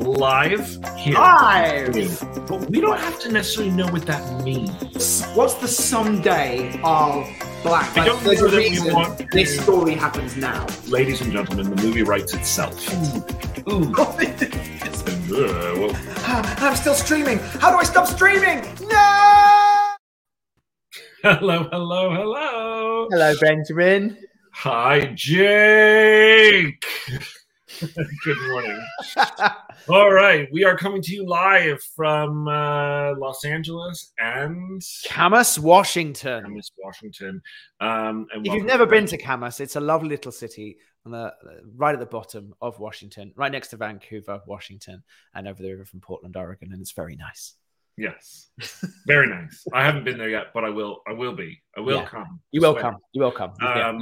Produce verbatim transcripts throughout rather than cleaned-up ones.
Live here. Live! But we don't have to necessarily know what that means. What's the someday of Black? I don't like, know that reason we want to... This story happens now. Ladies and gentlemen, the movie writes itself. Ooh. Ooh. It's a, uh, well. uh, I'm still streaming. How do I stop streaming? No! Hello, hello, hello. Hello, Benjamin. Hi, Jake. Good morning. All right, we are coming to you live from uh, Los Angeles and Camas, Washington. Camas, Washington. Um, and if you've never been to Camas, it's a lovely little city on the right at the bottom of Washington, right next to Vancouver, Washington, and over the river from Portland, Oregon, and it's very nice. Yes, very nice. I haven't been there yet, but I will. I will be. I will yeah. come. You will come. You will come. Um,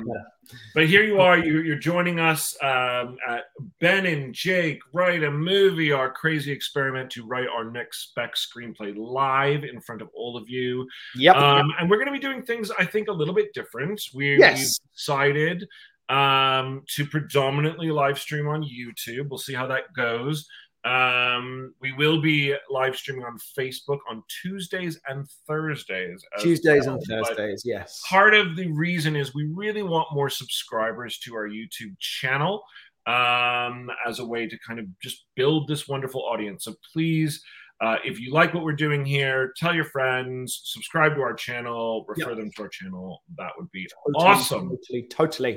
but here you are. You're, you're joining us um, at Ben and Jake Write a Movie, our crazy experiment to write our next spec screenplay live in front of all of you. Yep. Um, and we're going to be doing things, I think, a little bit different. We, yes. We've decided um, to predominantly live stream on YouTube. We'll see how that goes. Um, we will be live streaming on Facebook on Tuesdays and Thursdays. Tuesdays well, and Thursdays, yes. Part of the reason is we really want more subscribers to our YouTube channel um, as a way to kind of just build this wonderful audience. So please, uh, if you like what we're doing here, tell your friends, subscribe to our channel, refer yep. them to our channel. That would be totally, awesome. Totally, totally.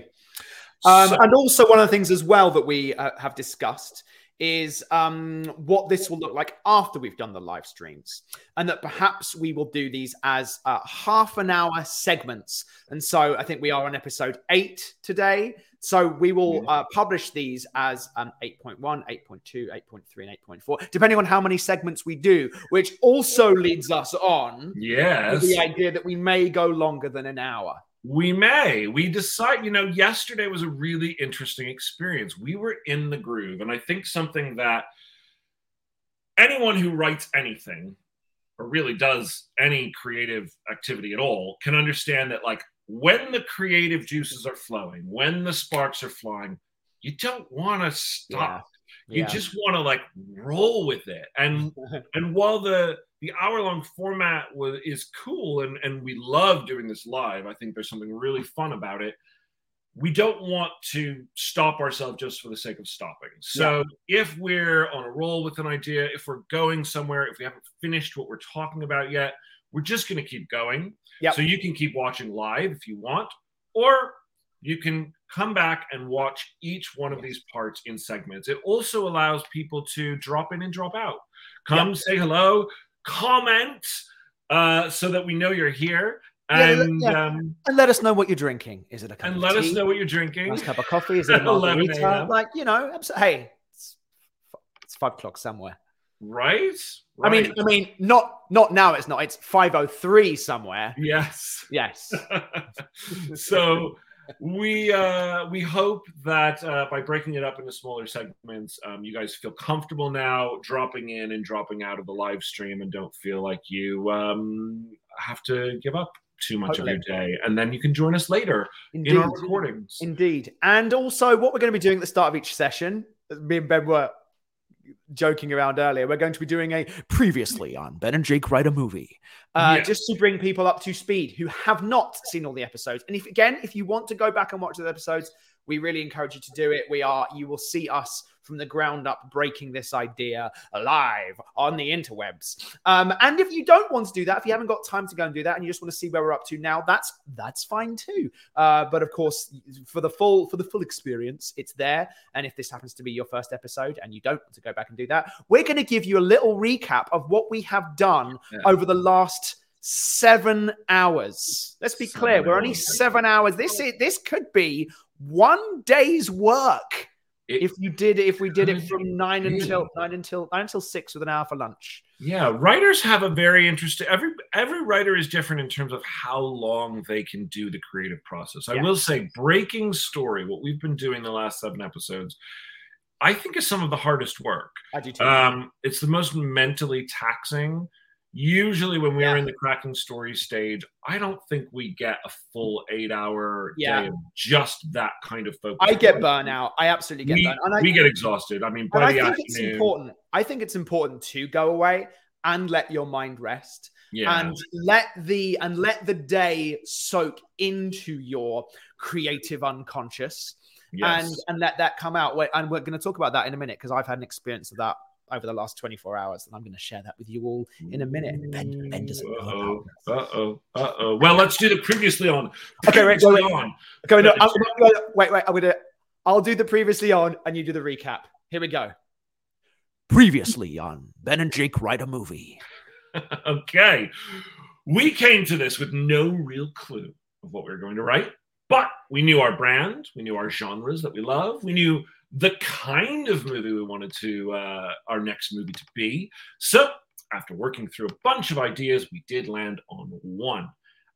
Um, so- and also one of the things as well that we uh, have discussed is um, what this will look like after we've done the live streams, and that perhaps we will do these as uh, half an hour segments. And so I think we are on episode eight today. So we will uh, publish these as um, eight point one, eight point two, eight point three, and eight point four, depending on how many segments we do, which also leads us on yes. to the idea that we may go longer than an hour. We may. We decide, you know, yesterday was a really interesting experience. We were in the groove. And I think something that anyone who writes anything or really does any creative activity at all can understand that, like, when the creative juices are flowing, when the sparks are flying, you don't want to stop. Yeah. You yeah. just want to, like, roll with it. And and while the... The hour-long format was, is cool, and, and we love doing this live. I think there's something really fun about it. We don't want to stop ourselves just for the sake of stopping. So yeah. if we're on a roll with an idea, if we're going somewhere, if we haven't finished what we're talking about yet, we're just going to keep going. Yep. So you can keep watching live if you want, or you can come back and watch each one of these parts in segments. It also allows people to drop in and drop out. Come yep. say hello. Comment uh, so that we know you're here, and yeah, yeah. Um, and let us know what you're drinking. Is it a cup and of let tea? us know what you're drinking? Nice cup of coffee? Is it a margarita? Like you know, hey, it's, it's five o'clock somewhere, right? right? I mean, I mean, not not now. It's not. It's five o three somewhere. Yes, yes. So. We uh, we hope that uh, by breaking it up into smaller segments, um, you guys feel comfortable now dropping in and dropping out of the live stream and don't feel like you um, have to give up too much Hopefully. of your day. And then you can join us later Indeed. in our recordings. Indeed. And also what we're going to be doing at the start of each session, me and Ben were joking around earlier, we're going to be doing a previously on Ben and Jake Write a Movie, uh, yes. just to bring people up to speed who have not seen all the episodes. And if again, if you want to go back and watch the episodes, we really encourage you to do it. We are, you will see us from the ground up breaking this idea live on the interwebs. Um, and if you don't want to do that, if you haven't got time to go and do that, and you just want to see where we're up to now, that's that's fine too. Uh, but of course, for the full for the full experience, it's there. And if this happens to be your first episode and you don't want to go back and do that, we're going to give you a little recap of what we have done yeah. over the last seven hours. Let's be seven clear, we're only seven hours. This is, this could be one day's work. It, if you did, if we did it from nine until nine until nine until six with an hour for lunch. Yeah, writers have a very interesting. Every every writer is different in terms of how long they can do the creative process. I yeah. will say, breaking story, what we've been doing the last seven episodes, I think is some of the hardest work. I do too. Um, it's the most mentally taxing. Usually when we yeah. are in the cracking story stage, I don't think we get a full eight-hour yeah. day of just that kind of focus. I get burnout. I absolutely get we, burnout. And I, we get exhausted. I mean, by and the I think afternoon. It's important. I think it's important to go away and let your mind rest. Yeah. And let the and let the day soak into your creative unconscious. Yes. And and let that come out. And we're going to talk about that in a minute because I've had an experience of that over the last twenty-four hours, and I'm going to share that with you all in a minute. Ben, Ben doesn't know. Uh-oh, uh-oh, uh-oh. Well, let's do the previously on. Okay, wait, wait, wait. Okay, no, I'm, wait, wait. I'm gonna, I'll do the previously on, and you do the recap. Here we go. Previously on Ben and Jake Write a Movie. Okay. We came to this with no real clue of what we were going to write, but we knew our brand, we knew our genres that we love, we knew the kind of movie we wanted to uh, our next movie to be. So after working through a bunch of ideas, we did land on one.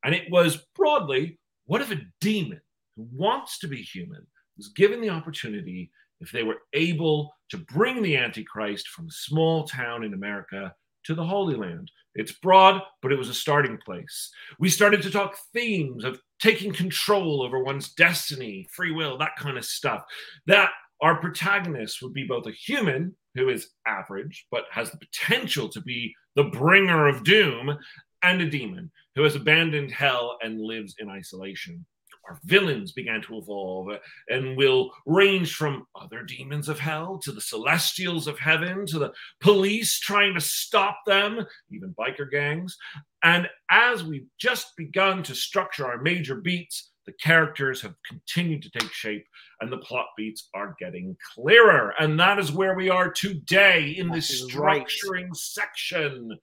And it was broadly, what if a demon who wants to be human was given the opportunity if they were able to bring the Antichrist from a small town in America to the Holy Land? It's broad, but it was a starting place. We started to talk themes of taking control over one's destiny, free will, that kind of stuff. That our protagonist would be both a human who is average, but has the potential to be the bringer of doom, and a demon who has abandoned hell and lives in isolation. Our villains began to evolve and will range from other demons of hell to the celestials of heaven to the police trying to stop them, even biker gangs. And as we've just begun to structure our major beats, the characters have continued to take shape and the plot beats are getting clearer. And that is where we are today in that this structuring right. section.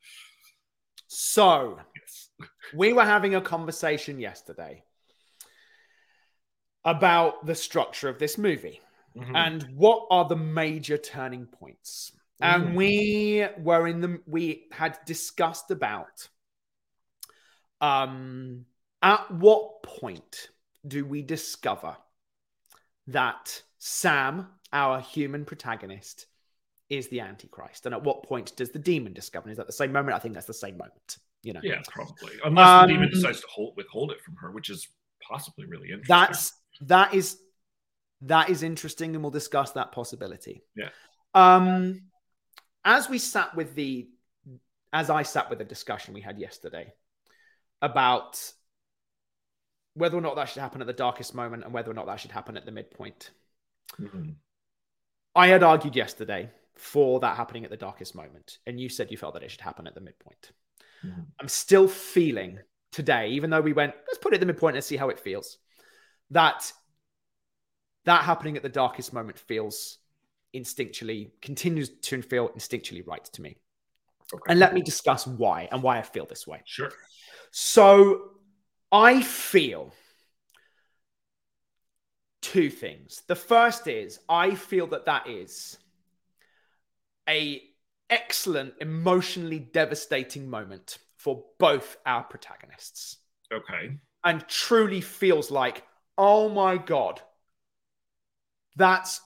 So yes. we were having a conversation yesterday about the structure of this movie mm-hmm. and what are the major turning points. Mm-hmm. And we were in the, we had discussed about um, at what point do we discover that Sam, our human protagonist, is the Antichrist? And at what point does the demon discover? Is that the same moment? I think that's the same moment, you know? Yeah, probably. Unless um, the demon decides to hold, withhold it from her, which is possibly really interesting. That's, that is, that is interesting. And we'll discuss that possibility. Yeah. Um, as we sat with the, as I sat with the discussion we had yesterday about whether or not that should happen at the darkest moment and whether or not that should happen at the midpoint. Mm-hmm. I had argued yesterday for that happening at the darkest moment, and you said you felt that it should happen at the midpoint. Mm-hmm. I'm still feeling today, even though we went, let's put it at the midpoint and see how it feels, that that happening at the darkest moment feels instinctually, continues to feel instinctually right to me. Okay. And let me discuss why and why I feel this way. Sure. So I feel two things. The first is I feel that that is an excellent, emotionally devastating moment for both our protagonists. Okay. And truly feels like, oh my God, that's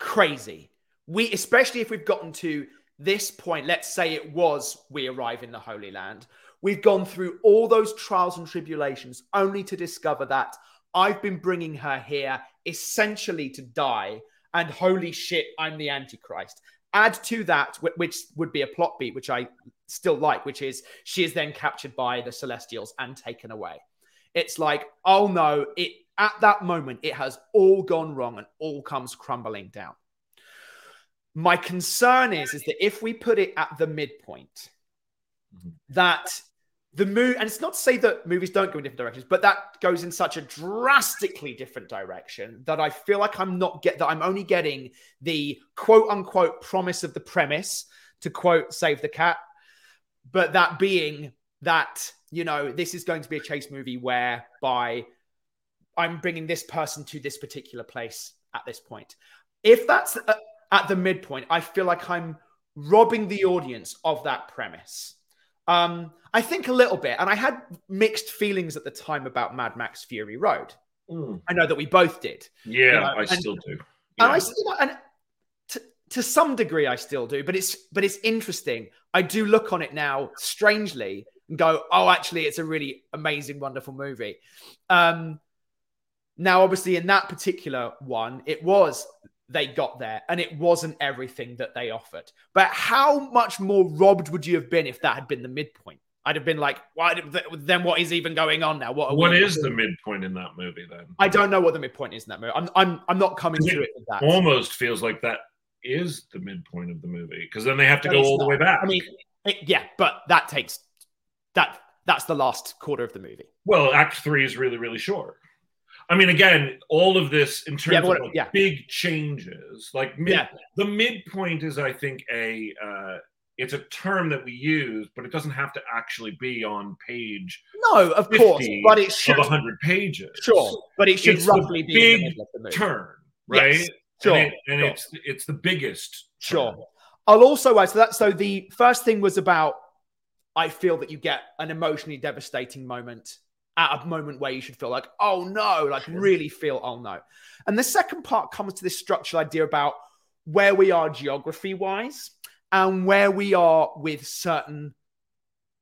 crazy. We, especially if we've gotten to this point, let's say it was we arrive in the Holy Land. We've gone through all those trials and tribulations only to discover that I've been bringing her here essentially to die. And holy shit, I'm the Antichrist. Add to that, which would be a plot beat, which I still like, which is she is then captured by the Celestials and taken away. It's like, oh no, it at that moment, it has all gone wrong and all comes crumbling down. My concern is, is that if we put it at the midpoint, mm-hmm. that the movie, and it's not to say that movies don't go in different directions, but that goes in such a drastically different direction that I feel like I'm not get that I'm only getting the quote unquote promise of the premise, to quote Save the Cat, but that being that, you know, this is going to be a chase movie whereby I'm bringing this person to this particular place at this point. If that's a, at the midpoint, I feel like I'm robbing the audience of that premise. Um, I think a little bit, and I had mixed feelings at the time about Mad Max Fury Road. Mm. I know that we both did. Yeah, you know, I and, still do. Yeah. And I still, and to, to some degree, I still do. But it's, but it's interesting. I do look on it now strangely and go, oh, actually, it's a really amazing, wonderful movie. Um, now, obviously, in that particular one, it was they got there and it wasn't everything that they offered. But how much more robbed would you have been if that had been the midpoint? I'd have been like, why, then what is even going on now? What, what is the midpoint in that movie then? I don't know what the midpoint is in that movie. I'm I'm, I'm not coming to it with that. Almost feels like that is the midpoint of the movie because then they have to go all the way back. I mean, it, yeah, but that takes, that that's the last quarter of the movie. Well, act three is really, really short. I mean, again, all of this in terms yeah, what, of like yeah. big changes, like mid, yeah. the midpoint is, I think, a... Uh, it's a term that we use, but it doesn't have to actually be on page. No, of course, but it should. Of one hundred pages. Sure, but it should it's roughly be big in the middle of the movie. Turn, right? Yes, sure, and, it, and sure. it's it's the biggest. Sure. Turn. I'll also add so that. So the first thing was about, I feel that you get an emotionally devastating moment at a moment where you should feel like, oh no, like sure. really feel, oh no. And the second part comes to this structural idea about where we are geography-wise. And where we are with certain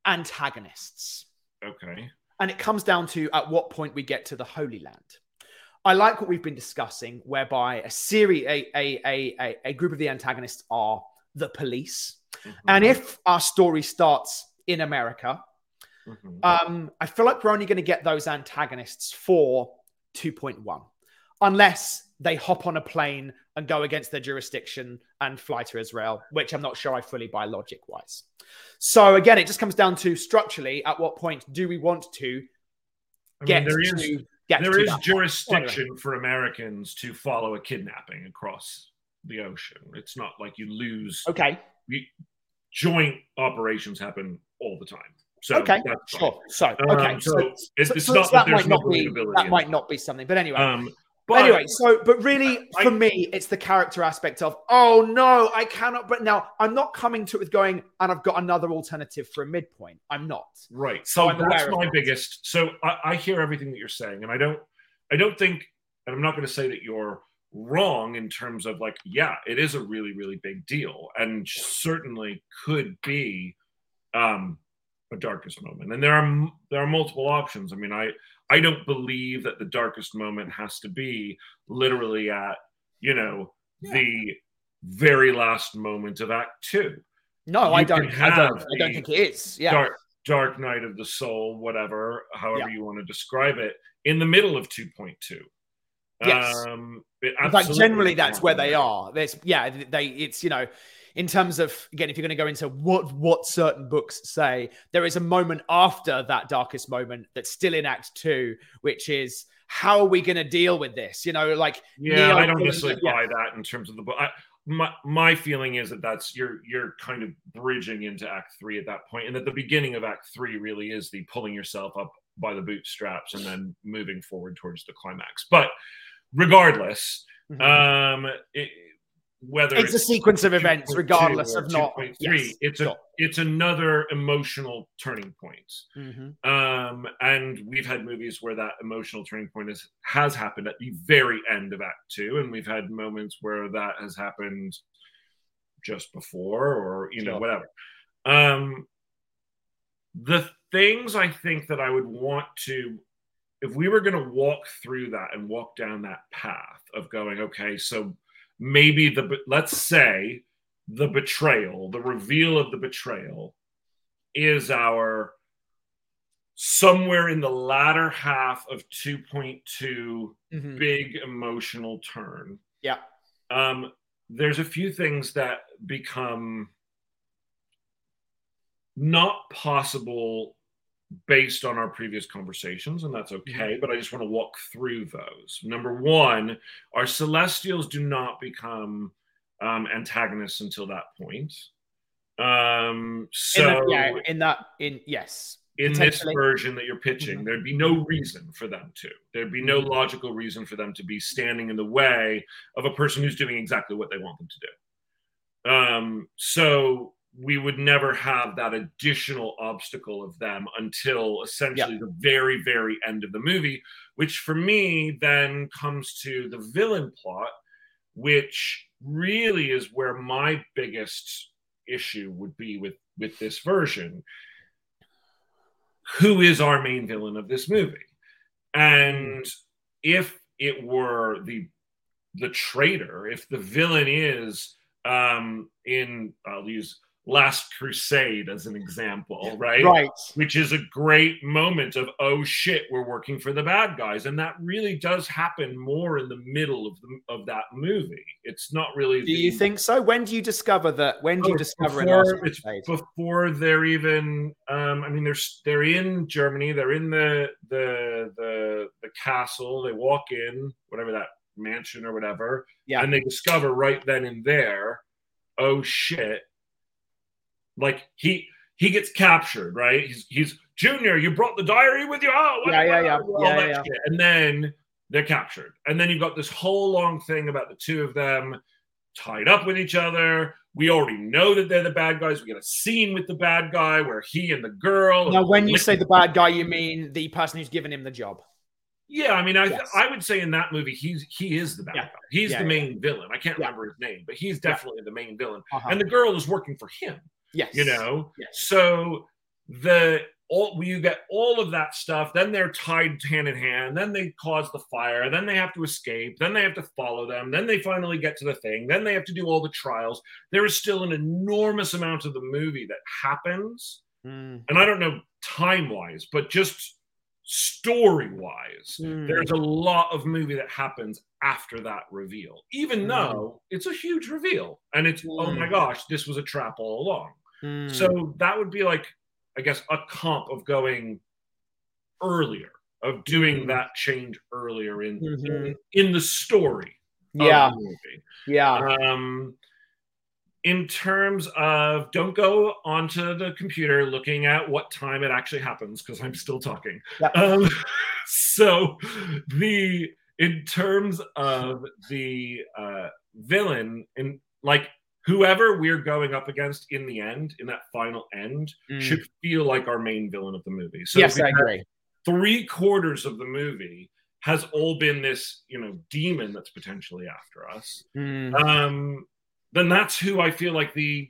antagonists. Okay. And it comes down to at what point we get to the Holy Land. I like what we've been discussing, whereby a series, a a a, a group of the antagonists are the police. Mm-hmm. And if our story starts in America, mm-hmm. um, I feel like we're only going to get those antagonists for two point one. Unless they hop on a plane and go against their jurisdiction and fly to Israel, which I'm not sure I fully buy logic-wise. So again, it just comes down to structurally, at what point do we want to get I mean, there to... Is, get there to is jurisdiction anyway. For Americans to follow a kidnapping across the ocean. It's not like you lose... Okay. You, joint operations happen all the time. So okay, sure. So, okay. Um, so, so, it's, so, it's so not that, that might no not be That might not be something, but anyway... Um, But anyway, so, but really, for I, me, it's the character aspect of, oh, no, I cannot. But now I'm not coming to it with going, and I've got another alternative for a midpoint. I'm not. Right. So, so that's my biggest. So I, I hear everything that you're saying. And I don't, I don't think, and I'm not going to say that you're wrong in terms of like, yeah, it is a really, really big deal. And certainly could be um, a darkest moment. And there are, there are multiple options. I mean, I, I don't believe that the darkest moment has to be literally at, you know, yeah. the very last moment of Act Two. No, I don't, I don't. I don't think it is. Yeah. Dark, dark night of the soul, whatever, however yeah. you want to describe it, in the middle of two point two. Yes. Um, it in fact, generally that's where they are. There's, yeah, they. It's, you know, in terms of, again, if you're going to go into what what certain books say, there is a moment after that darkest moment that's still in Act Two, which is, how are we going to deal with this? You know, like... Yeah, Neo- I don't necessarily yeah. buy that in terms of the book. I, my, my feeling is that that's, you're, you're kind of bridging into Act Three at that point, and that the beginning of Act Three really is the pulling yourself up by the bootstraps and then moving forward towards the climax. But regardless, mm-hmm. um, it, whether it's, it's a sequence of events, regardless of not two point three, yes, it's sure. a it's another emotional turning point. Mm-hmm. Um, and we've had movies where that emotional turning point is, has happened at the very end of Act Two, and we've had moments where that has happened just before, or you know, sure. whatever. Um, the things I think that I would want to, if we were going to walk through that and walk down that path of going, okay, so. Maybe the, let's say the betrayal, the reveal of the betrayal is our somewhere in the latter half of two point two mm-hmm. big emotional turn. Yeah. Um, there's a few things that become not possible based on our previous conversations, and that's okay, but I just want to walk through those. Number one, our Celestials do not become um, antagonists until that point. Um, so in, the, yeah, in that, in yes, in this version that you're pitching, mm-hmm. there'd be no reason for them to. There'd be no logical reason for them to be standing in the way of a person who's doing exactly what they want them to do. Um, so we would never have that additional obstacle of them until essentially yep. the very, very end of the movie, which for me then comes to the villain plot, which really is where my biggest issue would be with, with this version. Who is our main villain of this movie? And if it were the the traitor, if the villain is um, in, I'll use Last Crusade as an example, right? Right. Which is a great moment of, oh shit, we're working for the bad guys. And that really does happen more in the middle of the, of that movie. It's not really... Do the, you think so? When do you discover that? When do oh, you discover before, Last Crusade? It's before they're even... Um, I mean, they're, they're in Germany. They're in the, the, the, the castle. They walk in, whatever that mansion or whatever. Yeah. And they discover right then and there, oh shit, like he he gets captured, right? He's he's Junior. You brought the diary with you. Oh, what, yeah, yeah, yeah. All yeah, that yeah. Shit. And then they're captured, and then you've got this whole long thing about the two of them tied up with each other. We already know that they're the bad guys. We get a scene with the bad guy where he and the girl. Now, when you say the bad guy, you mean the person who's given him the job. Yeah, I mean, I yes. I would say in that movie, he's he is the bad yeah. guy. He's yeah, the main yeah. villain. I can't yeah. remember his name, but he's definitely yeah. the main villain. Uh-huh. And the girl is working for him. Yes. You know, yes. so the all you get all of that stuff. Then they're tied hand in hand. Then they cause the fire. Then they have to escape. Then they have to follow them. Then they finally get to the thing. Then they have to do all the trials. There is still an enormous amount of the movie that happens, mm. and I don't know time wise, but just story wise, mm. there's a lot of movie that happens after that reveal. Even though mm. it's a huge reveal, and it's mm. oh my gosh, this was a trap all along. Mm. So that would be like, I guess, a comp of going earlier, of doing mm. that change earlier in, mm-hmm. in, in the story. Yeah. Of the movie. Yeah. Um, in terms of, don't go onto the computer looking at what time it actually happens, because I'm still talking. Yeah. Um, so the, in terms of the uh, villain, and like, whoever we're going up against in the end, in that final end, mm. should feel like our main villain of the movie. So yes, I agree. Three quarters of the movie has all been this, you know, demon that's potentially after us. Mm. Um, then that's who I feel like the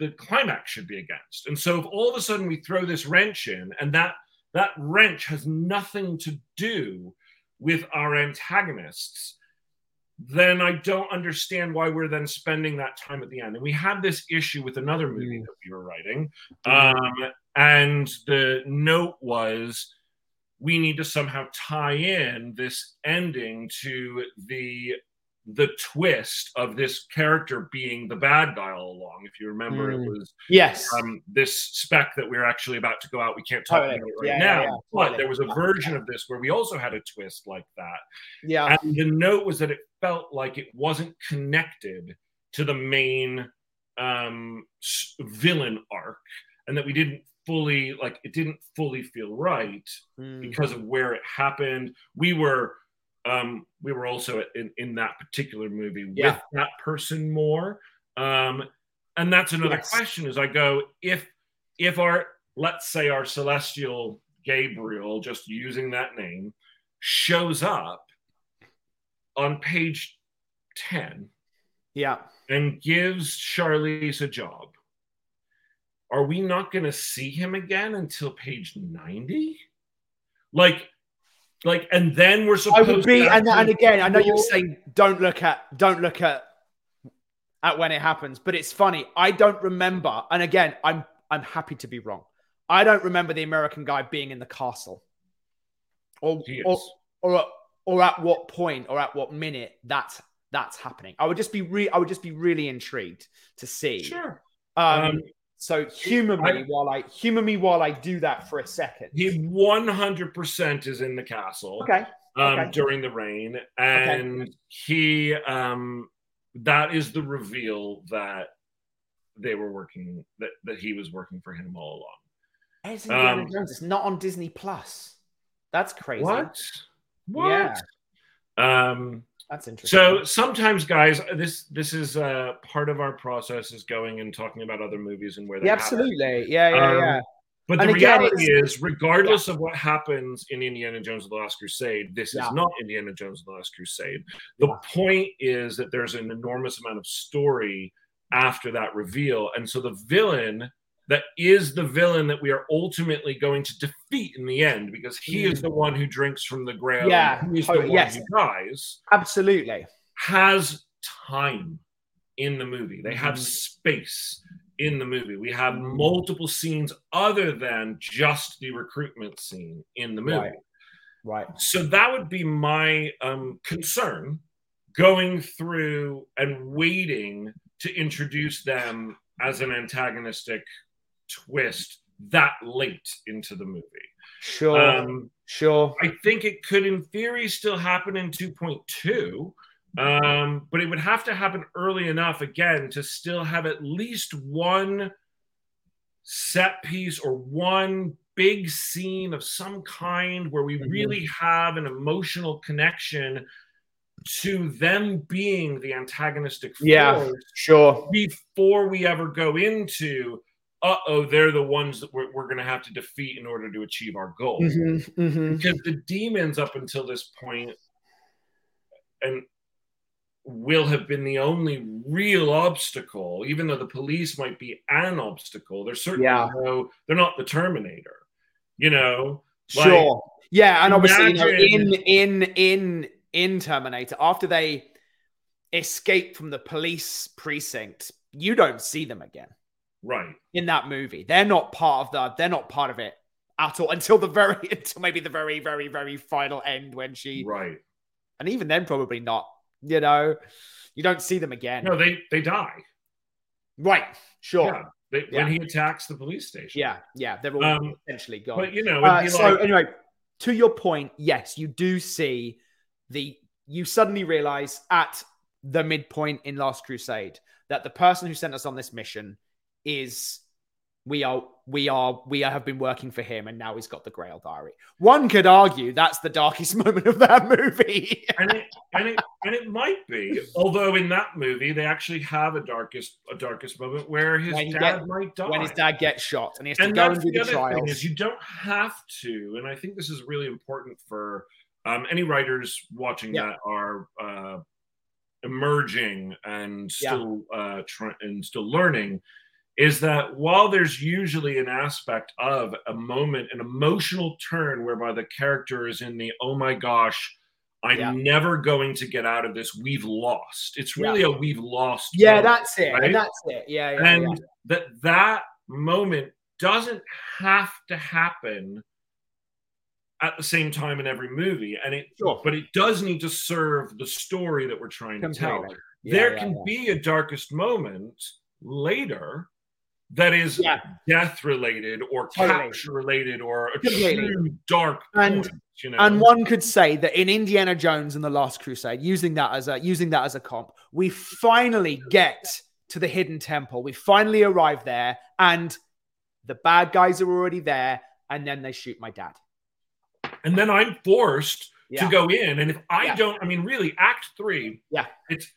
the climax should be against. And so if all of a sudden we throw this wrench in, and that that wrench has nothing to do with our antagonists, then I don't understand why we're then spending that time at the end. And we had this issue with another movie mm. that we were writing. Um, and the note was, we need to somehow tie in this ending to the the twist of this character being the bad guy all along. If you remember, mm. it was yes. um, this spec that we we're actually about to go out. We can't talk totally. about it right yeah, now. Yeah, yeah. But totally. there was a version yeah. of this where we also had a twist like that. Yeah. And the note was that it felt like it wasn't connected to the main um, villain arc, and that we didn't fully, like, it didn't fully feel right mm. because of where it happened. We were... Um, we were also in, in that particular movie yeah. with that person more. Um, and that's another yes. question is I go, if, if our, let's say our celestial Gabriel, just using that name, shows up on page ten yeah, and gives Charlize a job, are we not going to see him again until page ninety? Like, Like and then we're supposed I would be, to and, and again, I know you're saying don't look at don't look at at when it happens, but it's funny. I don't remember, and again, I'm I'm happy to be wrong. I don't remember the American guy being in the castle, or or, or or at what point or at what minute that's that's happening. I would just be re- I would just be really intrigued to see. Sure. Um, um, So humor me I, while I humor me while I do that for a second. He one hundred percent is in the castle. Okay. Um, okay. During the rain, and okay. he um, that is the reveal that they were working that, that he was working for him all along. It's Indiana um, Jones. It's not on Disney Plus. That's crazy. What? What? Yeah. Um. That's interesting. So sometimes, guys, this this is uh, part of our process is going and talking about other movies and where they yeah, absolutely, yeah, yeah, um, yeah. But and the again, reality is, regardless yeah. of what happens in Indiana Jones and the Last Crusade, this yeah. is not Indiana Jones and the Last Crusade. The yeah. point is that there's an enormous amount of story after that reveal. And so the villain that is the villain that we are ultimately going to defeat in the end, because he is the one who drinks from the ground. Yeah, he's the one yes. who dies. Absolutely. Has time in the movie. They have space in the movie. We have multiple scenes other than just the recruitment scene in the movie. Right. right. So that would be my um, concern going through and waiting to introduce them as an antagonistic twist that late into the movie. Sure, um, sure. I think it could, in theory, still happen in two point two, um, but it would have to happen early enough, again, to still have at least one set piece or one big scene of some kind where we mm-hmm. really have an emotional connection to them being the antagonistic force, yeah, sure. before we ever go into, uh-oh, they're the ones that we're, we're going to have to defeat in order to achieve our goal. Mm-hmm, mm-hmm. Because the demons up until this point and will have been the only real obstacle, even though the police might be an obstacle, they're certainly yeah. no, they're not the Terminator, you know? Like, sure. Yeah, and obviously you know, in, in, in, in Terminator, after they escape from the police precinct, you don't see them again. Right. In that movie. They're not part of the they're not part of it at all until the very until maybe the very, very, very final end when she Right. And even then probably not. You know, you don't see them again. No, they they die. Right. Sure. Yeah. They, yeah. When he attacks the police station. Yeah, yeah. They're all um, essentially gone. But you know, uh, so like... anyway, to your point, yes, you do see The you suddenly realize at the midpoint in Last Crusade that the person who sent us on this mission is we are we are we have been working for him, and now he's got the Grail Diary. One could argue that's the darkest moment of that movie, and it and it and it might be. Although in that movie they actually have a darkest a darkest moment where his when dad get, might die when his dad gets shot, and he has and to go and do the, the trials. Thing is, you don't have to, and I think this is really important for. Um, any writers watching yeah. that are uh, emerging and still yeah. uh, tr- and still learning is that while there's usually an aspect of a moment, an emotional turn whereby the character is in the, oh my gosh, I'm yeah. never going to get out of this. We've lost. It's really yeah. a we've lost. Yeah, moment, that's it. Right? And that's it. Yeah, yeah And yeah. that that moment doesn't have to happen at the same time in every movie, and it sure. but it does need to serve the story that we're trying Compelling. to tell. Yeah, there yeah, can yeah. be a darkest moment later that is yeah. death related or totally. capture related or a Completely. true dark and point, you know? And one could say that in Indiana Jones and the Last Crusade, using that as a using that as a comp, we finally get to the hidden temple. We finally arrive there, and the bad guys are already there, and then they shoot my dad. And then I'm forced yeah. to go in. And if I yeah. don't, I mean, really, Act Three, yeah, it's,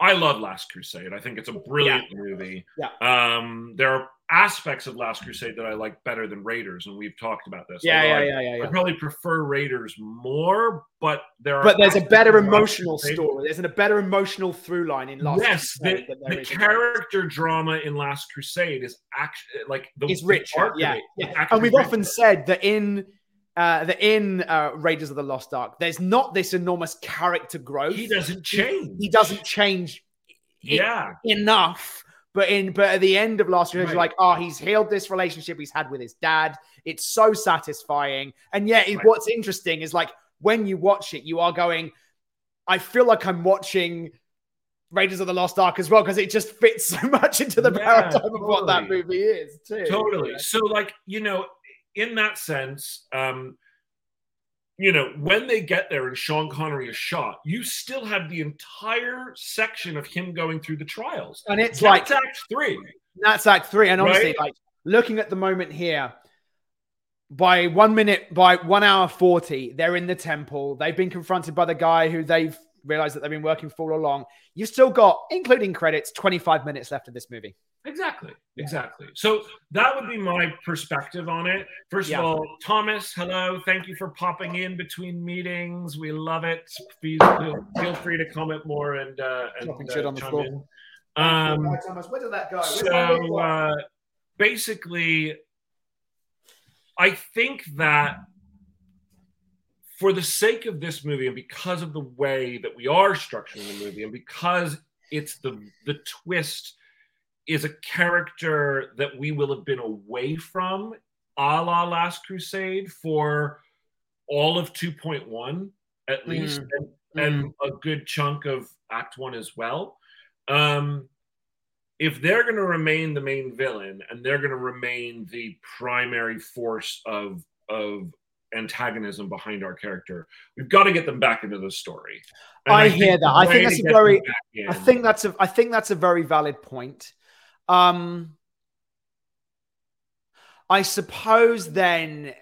I love Last Crusade. I think it's a brilliant yeah. movie. Yeah. Um, there are aspects of Last Crusade that I like better than Raiders. And we've talked about this. Yeah, yeah, I, yeah, yeah, yeah. I probably prefer Raiders more, but there are. But there's a better emotional story. There's a better emotional through line in Last yes, Crusade. Yes. The, the character drama in Last Crusade is actually like the. It's rich. Yeah. It, yeah. And we've richer. often said that in. Uh, the in uh, Raiders of the Lost Ark, there's not this enormous character growth. He doesn't change. He, he doesn't change. Yeah. It, enough, but in but at the end of Last Crusade, right. you're like, oh, he's healed this relationship he's had with his dad. It's so satisfying, and yet right. what's interesting is like when you watch it, you are going, I feel like I'm watching Raiders of the Lost Ark as well, because it just fits so much into the yeah, paradigm totally. of what that movie is, too. Totally. Yeah. So, like you know. In that sense, um, you know, when they get there and Sean Connery is shot, you still have the entire section of him going through the trials. And it's that's like... That's Act three. That's Act three. And honestly, right? like, looking at the moment here, by one minute, by one hour forty, they're in the temple. They've been confronted by the guy who they've realized that they've been working for all along. You've still got, including credits, twenty-five minutes left of this movie. Exactly, exactly. So that would be my perspective on it. First yeah. of all, Thomas, hello. Thank you for popping in between meetings. We love it. Please feel, feel free to comment more and, uh, and uh, chime in. Um, Where did that go? Where so uh, basically, I think that for the sake of this movie, and because of the way that we are structuring the movie, and because it's the the twist is a character that we will have been away from, a la Last Crusade, for all of two point one at least, mm. and, and mm. a good chunk of Act One as well. Um, if they're going to remain the main villain, and they're going to remain the primary force of of antagonism behind our character, we've got to get them back into the story. I, I hear that. I think that's a very. I think that's a. I think that's a very valid point. Um, I suppose then,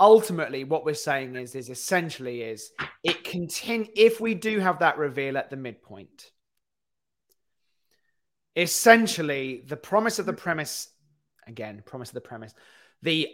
ultimately, what we're saying is, is essentially is it continue if we do have that reveal at the midpoint. Essentially, the promise of the premise, again, promise of the premise, the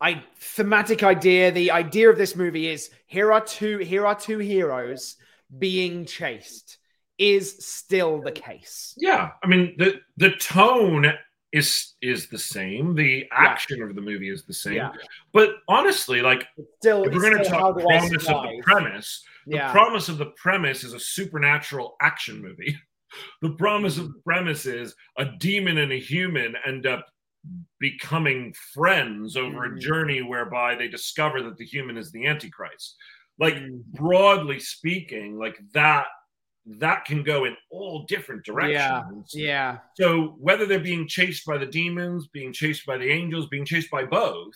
I thematic idea, the idea of this movie is here are two, here are two heroes being chased, is still the case. Yeah, I mean the the tone is is the same. The action yeah. of the movie is the same. Yeah. But honestly, like still, if we're going to talk promise of the premise, yeah. the promise of the premise is a supernatural action movie. The promise of the premise is a demon and a human end up becoming friends over mm. a journey whereby they discover that the human is the Antichrist. Like mm. broadly speaking, like that that can go in all different directions. Yeah. yeah. So whether they're being chased by the demons, being chased by the angels, being chased by both,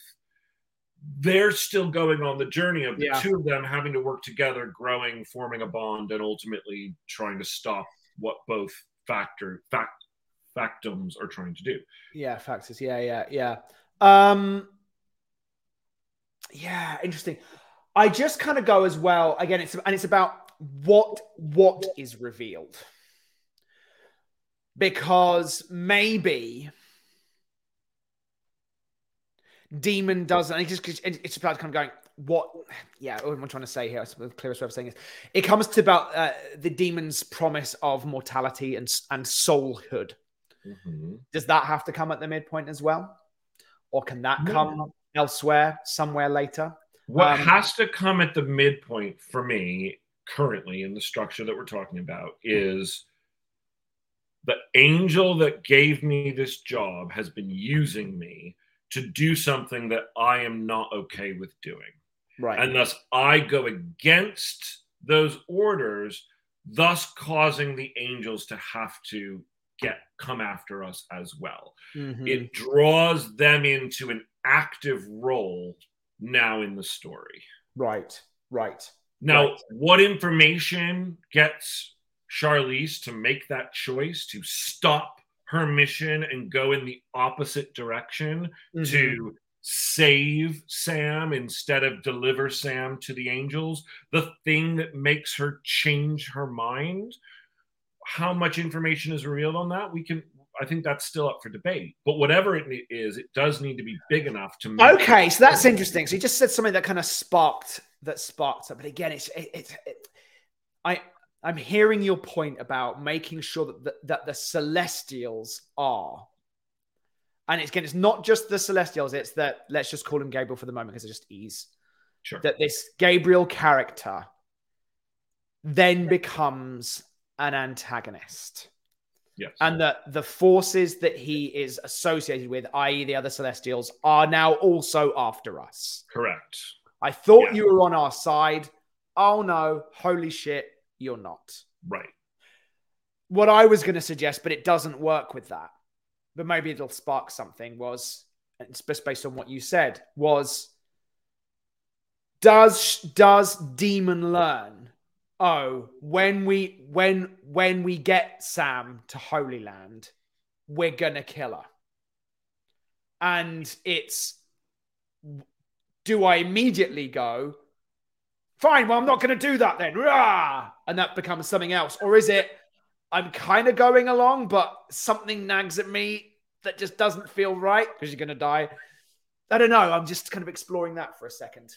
they're still going on the journey of the yeah. two of them having to work together, growing, forming a bond, and ultimately trying to stop what both factor fact factums are trying to do. Yeah, factors. Yeah, yeah, yeah. Um, yeah, interesting. I just kind of go as well. Again, it's and it's about. What what is revealed? Because maybe demon doesn't. It's just it's about kind of going what? Yeah, what I'm trying to say here. It's the clearest way of saying this. It comes to about uh, the demon's promise of mortality and and soulhood. Mm-hmm. Does that have to come at the midpoint as well, or can that no. come elsewhere, somewhere later? What um, has to come at the midpoint for me? Currently in the structure that we're talking about is the angel that gave me this job has been using me to do something that I am not okay with doing. Right. And thus I go against those orders, thus causing the angels to have to get come after us as well. Mm-hmm. It draws them into an active role now in the story. Right, right. Now, right. what information gets Charlize to make that choice to stop her mission and go in the opposite direction mm-hmm. to save Sam instead of deliver Sam to the angels? The thing that makes her change her mind, how much information is revealed on that? We can... I think that's still up for debate, but whatever it is, it does need to be big enough to make. Okay, so that's interesting. So you just said something that kind of sparked that sparked up, but again, it's it, it, it I I'm hearing your point about making sure that the, that the Celestials are, and it's, again, it's not just the Celestials. It's that let's just call him Gabriel for the moment because it's just ease. Sure. That this Gabriel character then becomes an antagonist. Yes. And that the forces that he is associated with, that is the other Celestials, are now also after us. Correct. I thought yeah. you were on our side. Oh, no. Holy shit. You're not. Right. What I was going to suggest, but it doesn't work with that, but maybe it'll spark something, was, and it's just based on what you said, was does does Demon learn? Oh, when we when when we get Sam to Holy Land, we're gonna kill her. And it's, do I immediately go, fine, well, I'm not gonna do that then. Rah! And that becomes something else. Or is it, I'm kind of going along, but something nags at me that just doesn't feel right because you're gonna die. I don't know. I'm just kind of exploring that for a second.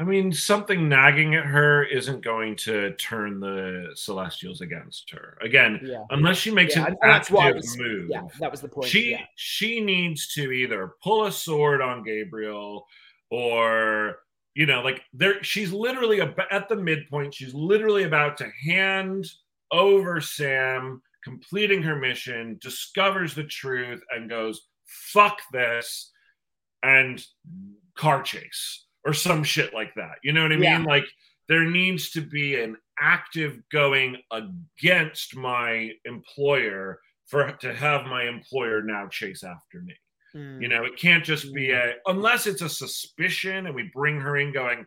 I mean, something nagging at her isn't going to turn the Celestials against her. Again, yeah. unless she makes yeah, an active was, move. Yeah, that was the point. She yeah. she needs to either pull a sword on Gabriel or, you know, like there. She's literally ab- at the midpoint. She's literally about to hand over Sam, completing her mission, discovers the truth, and goes, fuck this, and car chase. Or some shit like that. You know what I mean? Yeah. Like, there needs to be an active going against my employer for to have my employer now chase after me. Mm. You know, it can't just be a, unless it's a suspicion and we bring her in going,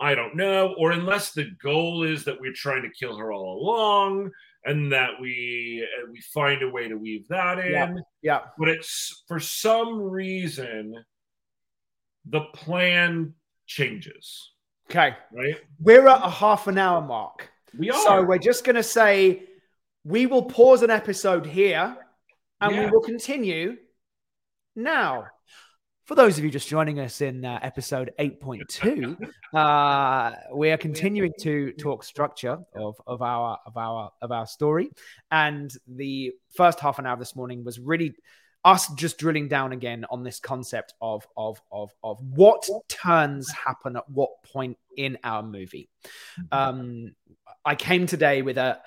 I don't know. Or unless the goal is that we're trying to kill her all along and that we, we find a way to weave that in. Yeah. yeah. But it's for some reason, the plan changes. Okay. Right? We're at a half an hour mark. We are. So we're just going to say we will pause an episode here and yeah. we will continue now. For those of you just joining us in uh, episode eight point two, uh, we are continuing to talk structure of, of our of our of our story. And the first half an hour this morning was really us just drilling down again on this concept of of of of what turns happen at what point in our movie. Um, I came today with a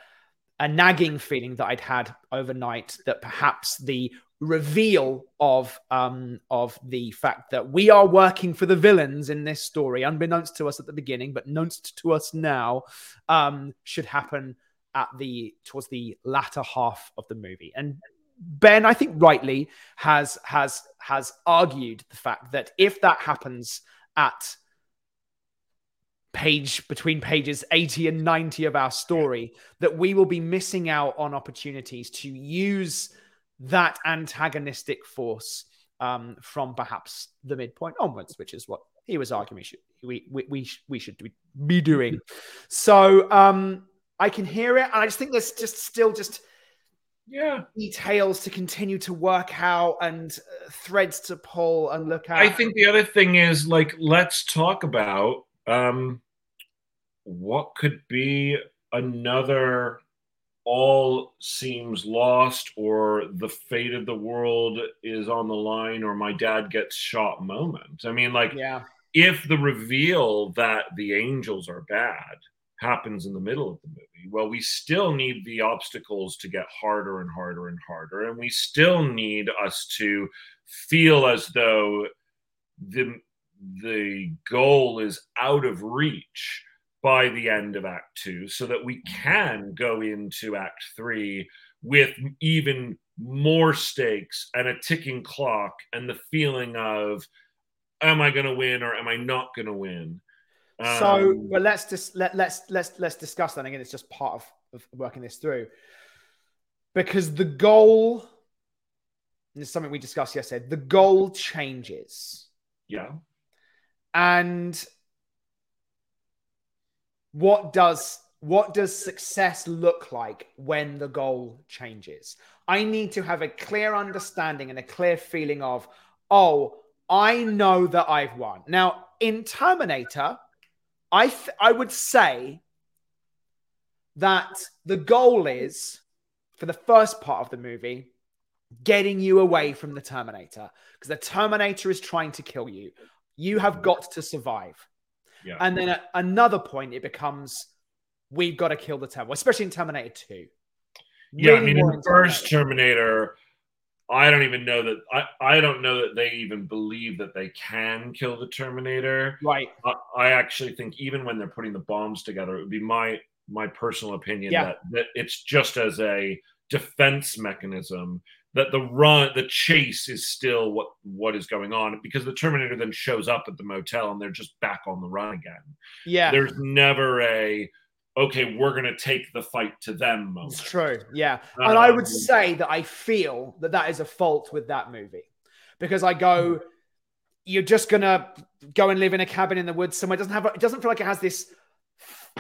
a nagging feeling that I'd had overnight that perhaps the reveal of um of the fact that we are working for the villains in this story, unbeknownst to us at the beginning, but announced to us now, um, should happen at the towards the latter half of the movie. And Ben, I think rightly, has has has argued the fact that if that happens at page between pages eighty and ninety of our story, that we will be missing out on opportunities to use that antagonistic force um, from perhaps the midpoint onwards, which is what he was arguing we should we we we, we should be doing. So um, I can hear it, and I just think there's just still just. Yeah, details to continue to work out and uh, threads to pull and look at. I think the other thing is, like, let's talk about um, what could be another all seems lost or the fate of the world is on the line or my dad gets shot moment. I mean, like, yeah. if the reveal that the angels are bad happens in the middle of the movie, well, we still need the obstacles to get harder and harder and harder, and we still need us to feel as though the the goal is out of reach by the end of Act Two, so that we can go into Act Three with even more stakes and a ticking clock and the feeling of, am I going to win or am I not going to win? So, um, but let's just let let's let's let's discuss that again. It's just part of, of working this through, because the goal, and it's something we discussed yesterday. The goal changes, yeah. And what does what does success look like when the goal changes? I need to have a clear understanding and a clear feeling of, oh, I know that I've won. Now, in Terminator, I th- I would say that the goal is, for the first part of the movie, getting you away from the Terminator. Because the Terminator is trying to kill you. You have got to survive. Yeah. And then at another point, it becomes, we've got to kill the Terminator. Especially in Terminator two. Yeah, really I mean, in the first Terminator, I don't even know that I, I don't know that they even believe that they can kill the Terminator. Right. I, I actually think even when they're putting the bombs together, it would be my my personal opinion yeah. that, that it's just as a defense mechanism that the run the chase is still what, what is going on, because the Terminator then shows up at the motel and they're just back on the run again. Yeah. There's never a okay, we're going to take the fight to them moment. It's true, yeah. Um, and I would say that I feel that that is a fault with that movie. Because I go, you're just going to go and live in a cabin in the woods somewhere. It doesn't have, it doesn't feel like it has this,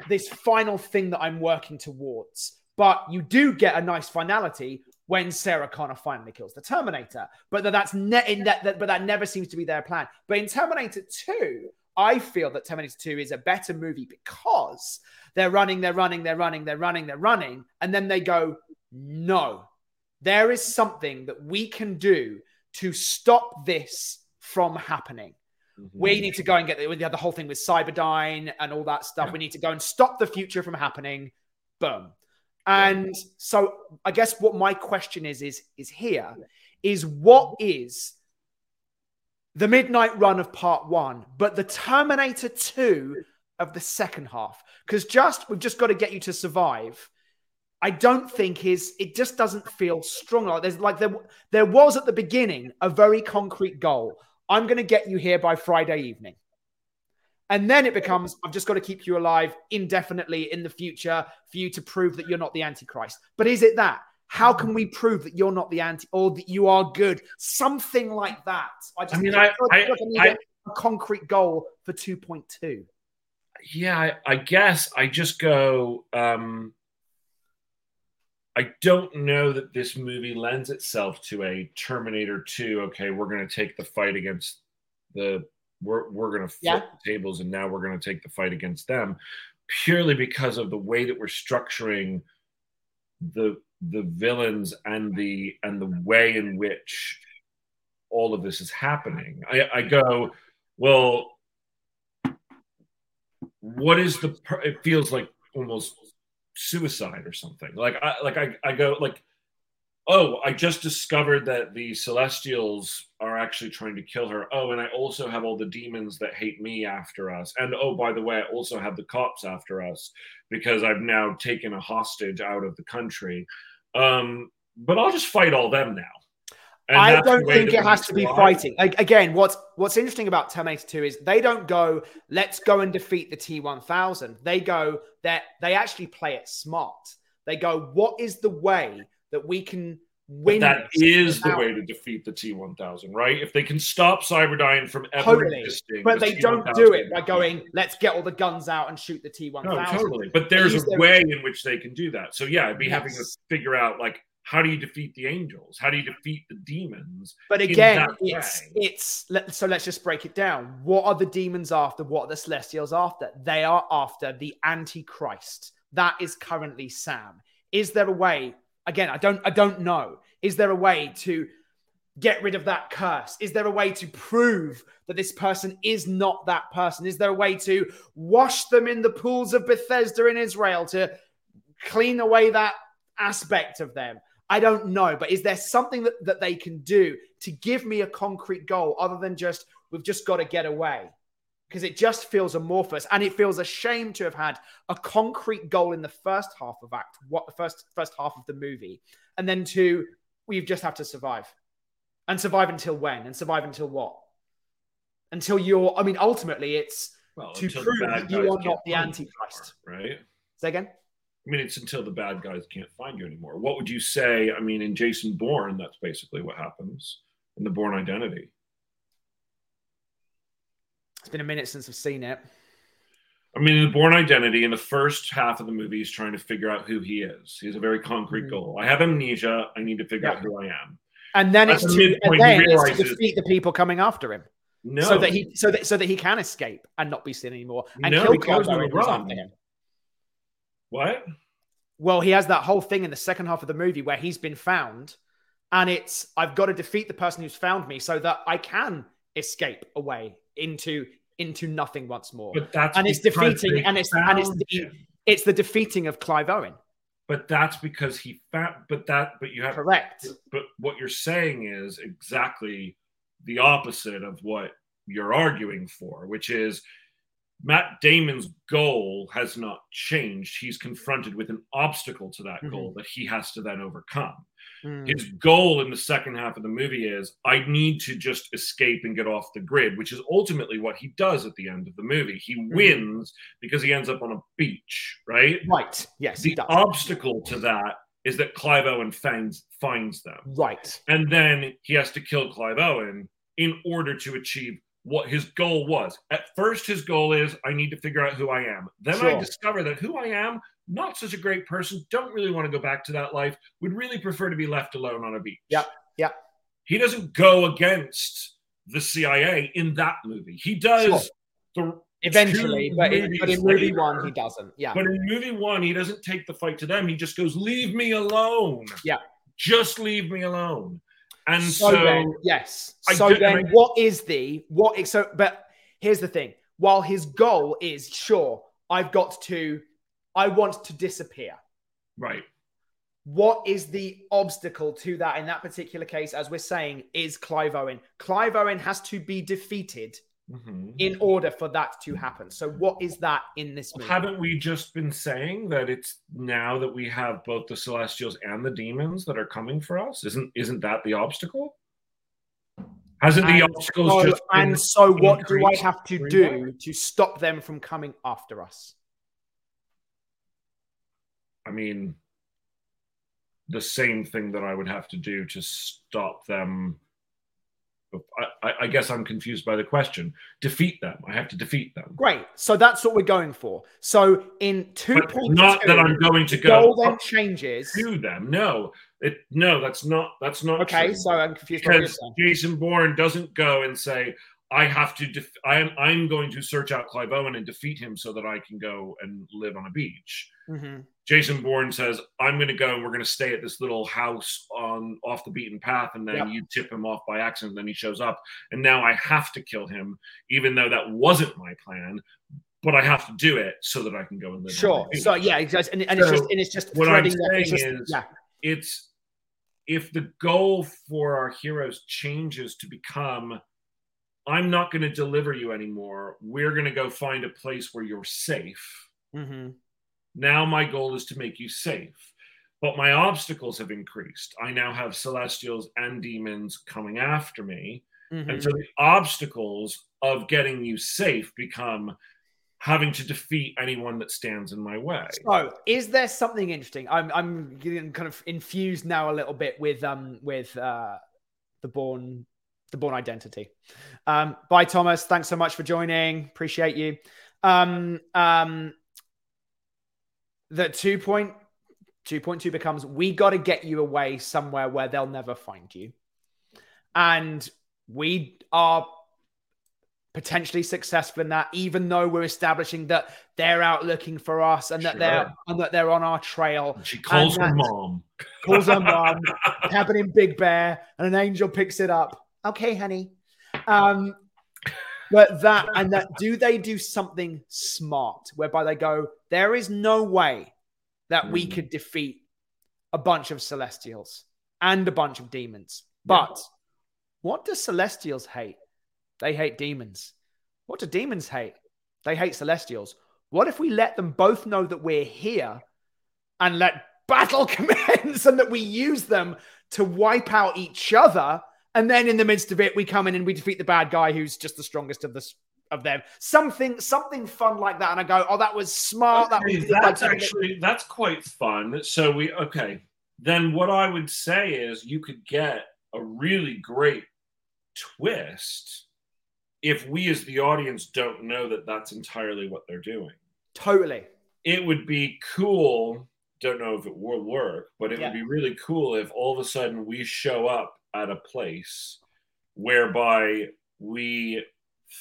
this final thing that I'm working towards. But you do get a nice finality when Sarah Connor finally kills the Terminator. But that's ne- in that, that, but that never seems to be their plan. But in Terminator two, I feel that Terminator two is a better movie because they're running, they're running, they're running, they're running, they're running. And then they go, no, there is something that we can do to stop this from happening. Mm-hmm. We need to go and get the, the whole thing with Cyberdyne and all that stuff. Yeah. We need to go and stop the future from happening. Boom. And yeah. so I guess what my question is, is, is here is what is the Midnight Run of part one, but the Terminator two of the second half? Because just, we've just got to get you to survive. I don't think is, it just doesn't feel strong. Like there's like, there, there was at the beginning a very concrete goal. I'm going to get you here by Friday evening. And then it becomes, I've just got to keep you alive indefinitely in the future for you to prove that you're not the Antichrist. But is it that? How can we prove that you're not the anti, or that you are good? Something like that. I just I mean, I, I, I, I, a concrete goal for two point two. Yeah, I, I guess I just go, um, I don't know that this movie lends itself to a Terminator two, okay, we're going to take the fight against the, we're, we're going to flip yeah. the tables and now we're going to take the fight against them, purely because of the way that we're structuring the the villains and the and the way in which all of this is happening. I, I go, well, what is the? Per- it feels like almost suicide or something. Like I like I, I go like, oh, I just discovered that the Celestials are actually trying to kill her. Oh, and I also have all the demons that hate me after us. And oh, by the way, I also have the cops after us because I've now taken a hostage out of the country. Um, but I'll just fight all them now. And I don't think it has to be fighting. Again, what's what's interesting about Terminator two is they don't go, let's go and defeat the T one thousand. They go, that they actually play it smart. They go, what is the way that we can win? That is the way to defeat the T one thousand, right? If they can stop Cyberdyne from ever totally. Existing. But they don't do it by going, let's get all the guns out and shoot the T one thousand. No, totally. But there's a way in which they can do that. So yeah, I'd be yes. having to figure out like, how do you defeat the angels? How do you defeat the demons? But again, it's it's so let's just break it down. What are the demons after? What are the Celestials after? They are after the Antichrist. That is currently Sam. Is there a way? Again, I don't I don't know. Is there a way to get rid of that curse? Is there a way to prove that this person is not that person? Is there a way to wash them in the pools of Bethesda in Israel to clean away that aspect of them? I don't know, but is there something that, that they can do to give me a concrete goal other than just, we've just got to get away? Because it just feels amorphous, and it feels a shame to have had a concrete goal in the first half of act, what the first first half of the movie, and then to we well, just have to survive, and survive until when, and survive until what, until you're. I mean, ultimately, it's well, to prove that you are not the Antichrist, right? Say again. I mean, it's until the bad guys can't find you anymore. What would you say? I mean, in Jason Bourne, that's basically what happens in The Bourne Identity. It's been a minute since I've seen it. I mean, in The Bourne Identity, in the first half of the movie, he's trying to figure out who he is. He has a very concrete mm-hmm. goal. I have amnesia. I need to figure yeah. out who I am. And then it's, to, and then realizes, it's to defeat the people coming after him. No. So that he so that, so that he can escape and not be seen anymore. And no, kill after him. What? Well, he has that whole thing in the second half of the movie where he's been found. And it's, I've got to defeat the person who's found me so that I can escape away into into nothing once more, but that's and it's defeating and it's and it's the, it's the defeating of Clive Owen. But that's because he found. But that but you have correct. But what you're saying is exactly the opposite of what you're arguing for, which is Matt Damon's goal has not changed. He's confronted with an obstacle to that mm-hmm. goal that he has to then overcome. His goal in the second half of the movie is, I need to just escape and get off the grid, which is ultimately what he does at the end of the movie. He mm-hmm. wins because he ends up on a beach, right? Right, yes. The obstacle to that is that Clive Owen finds, finds them. Right. And then he has to kill Clive Owen in order to achieve what his goal was. At first, his goal is, I need to figure out who I am. Then sure. I discover that who I am, not such a great person, don't really want to go back to that life, would really prefer to be left alone on a beach. Yeah, yeah. He doesn't go against the C I A in that movie. He does sure. the eventually, but, in, but in movie later. one he doesn't. Yeah, but in movie one he doesn't take the fight to them. He just goes, "Leave me alone." Yeah, just leave me alone. And so, so then, yes. I so then, make... what is the what? Is, so, but here's the thing: while his goal is sure, I've got to, I want to disappear. Right. What is the obstacle to that in that particular case, as we're saying, is Clive Owen. Clive Owen has to be defeated mm-hmm. in order for that to happen. So what is that in this movie? Haven't we just been saying that it's now that we have both the Celestials and the demons that are coming for us? Isn't isn't that the obstacle? Hasn't and the obstacles so, just been And so what increased? do I have to do to stop them from coming after us? I mean... the same thing that I would have to do to stop them. I, I guess I'm confused by the question. Defeat them. I have to defeat them. Great. So that's what we're going for. So in two but point not two, that I'm going to go then changes to them. No, it no. That's not. That's not. Okay. True. So I'm confused. Because Jason Bourne doesn't go and say, "I have to. Def- I'm. I'm going to search out Clive Owen and defeat him so that I can go and live on a beach." Mm-hmm. Jason Bourne says, "I'm going to go. We're going to stay at this little house on off the beaten path, and then yep. you tip him off by accident. Then he shows up, and now I have to kill him, even though that wasn't my plan. But I have to do it so that I can go and live." Sure. On the so yeah, exactly. And, and so it's just and it's just what I'm saying it's just, is yeah. it's if the goal for our heroes changes to become, I'm not going to deliver you anymore. We're going to go find a place where you're safe. Mm-hmm. Now my goal is to make you safe, but my obstacles have increased. I now have Celestials and demons coming after me. Mm-hmm. And so the obstacles of getting you safe become having to defeat anyone that stands in my way. So is there something interesting? I'm I'm getting kind of infused now a little bit with um with uh, the Bourne The Bourne Identity. Um, bye, Thomas. Thanks so much for joining. Appreciate you. Um, um, the two point two becomes, we got to get you away somewhere where they'll never find you. And we are potentially successful in that, even though we're establishing that they're out looking for us and that sure. they're and that they're on our trail. She calls her mom. Calls her mom. Happening Big Bear, and an angel picks it up. Okay, honey. Um, but that and that, do they do something smart whereby they go, there is no way that we could defeat a bunch of Celestials and a bunch of demons. But what do Celestials hate? They hate demons. What do demons hate? They hate Celestials. What if we let them both know that we're here and let battle commence and that we use them to wipe out each other? And then in the midst of it, we come in and we defeat the bad guy who's just the strongest of this of them. Something something fun like that. And I go, oh, that was smart. Okay, that was that's like actually, that's quite fun. So we, okay. Then what I would say is you could get a really great twist if we as the audience don't know that that's entirely what they're doing. Totally. It would be cool. Don't know if it will work, but it yeah. would be really cool if all of a sudden we show up at a place whereby we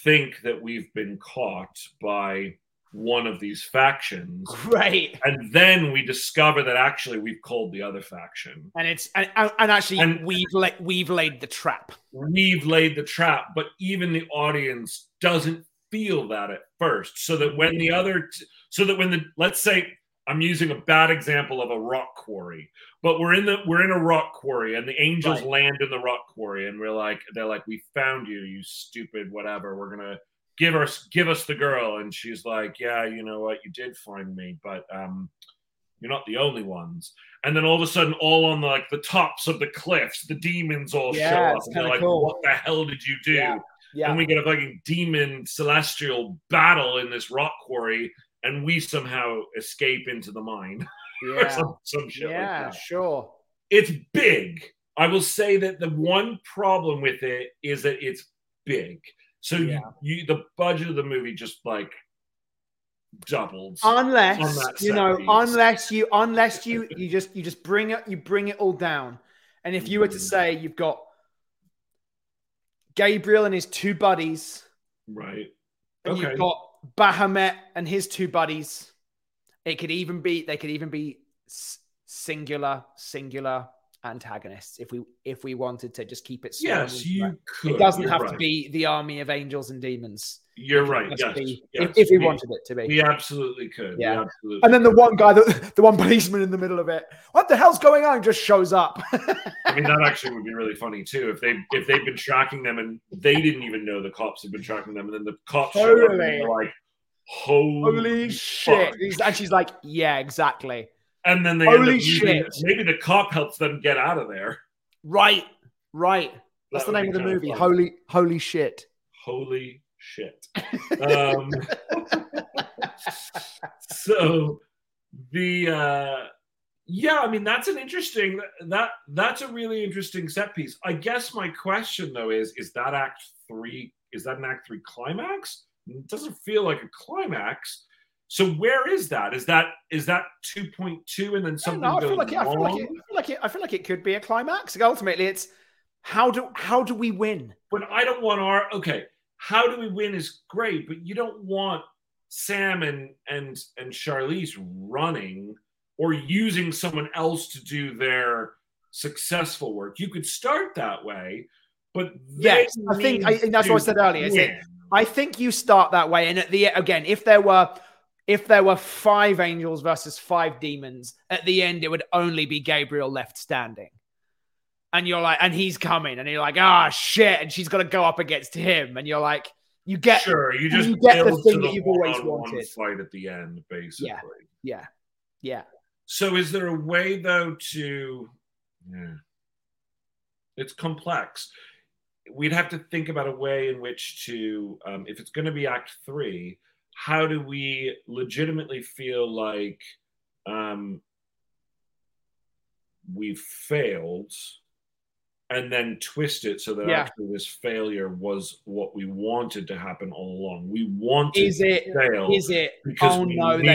think that we've been caught by one of these factions. Right. And then we discover that actually we've called the other faction. And it's and, and actually and, we've la- we've laid the trap. We've laid the trap, but even the audience doesn't feel that at first. So that when the other t- so that when the let's say I'm using a bad example of a rock quarry, but we're in the we're in a rock quarry, and the angels right. land in the rock quarry, and we're like, they're like, we found you, you stupid whatever. We're gonna give us give us the girl, and she's like, yeah, you know what, you did find me, but um, you're not the only ones. And then all of a sudden, all on the, like the tops of the cliffs, the demons all yeah, show up, and they're like, cool. What the hell did you do? Yeah, yeah. And we get a fucking demon celestial battle in this rock quarry. And we somehow escape into the mine. Yeah, some, some shit yeah like that. Sure. It's big. I will say that the one problem with it is that it's big. So yeah. you, you, the budget of the movie just like doubled. Unless you know, piece. unless you, unless you, you just you just bring it, you bring it all down. And if you were to say you've got Gabriel and his two buddies, right? And okay. You've got Bahamut and his two buddies. It could even be they could even be singular, singular antagonists if we if we wanted to just keep it. Yes, you right. could. It doesn't You're have right. to be the army of angels and demons. You're right. Yes. Be, yes. If, if we, we wanted it to be, we absolutely could. Yeah. We absolutely and then could. The one guy, the, the one policeman in the middle of it, what the hell's going on? Just shows up. I mean, that actually would be really funny too if they if they've been tracking them and they didn't even know the cops had been tracking them, and then the cops totally. show up and they're like, "Holy, Holy shit!" Fuck. And she's like, "Yeah, exactly." And then they Holy shit. Maybe the cop helps them get out of there. Right, right. That's that the name of the movie. Of Holy, Holy shit. Holy shit. um, so the uh, yeah, I mean that's an interesting that that's a really interesting set piece. I guess my question though is is that act three? Is that an act three climax? It doesn't feel like a climax. So where is that? Is that is that two point two and then something no, no, I feel like it, I feel like it, I feel like it, I feel like it could be a climax. Like ultimately, it's how do how do we win? But I don't want our okay. How do we win is great, but you don't want Sam and and and Charlize running or using someone else to do their successful work. You could start that way, but yes, I think I, that's what I said earlier. Is it, I think you start that way, and at the again, if there were. If there were five angels versus five demons, at the end, it would only be Gabriel left standing. And you're like, and he's coming. And you're like, ah, oh, shit. And she's got to go up against him. And you're like, you get, sure, you just you get the thing that you've always wanted. One fight at the end, basically. Yeah. Yeah. Yeah. So is there a way, though, to. Yeah. It's complex. We'd have to think about a way in which to, um, if it's going to be Act Three. How do we legitimately feel like um, we've failed and then twist it so that yeah. actually this failure was what we wanted to happen all along? We wanted is it, to fail is it, because oh, we no, knew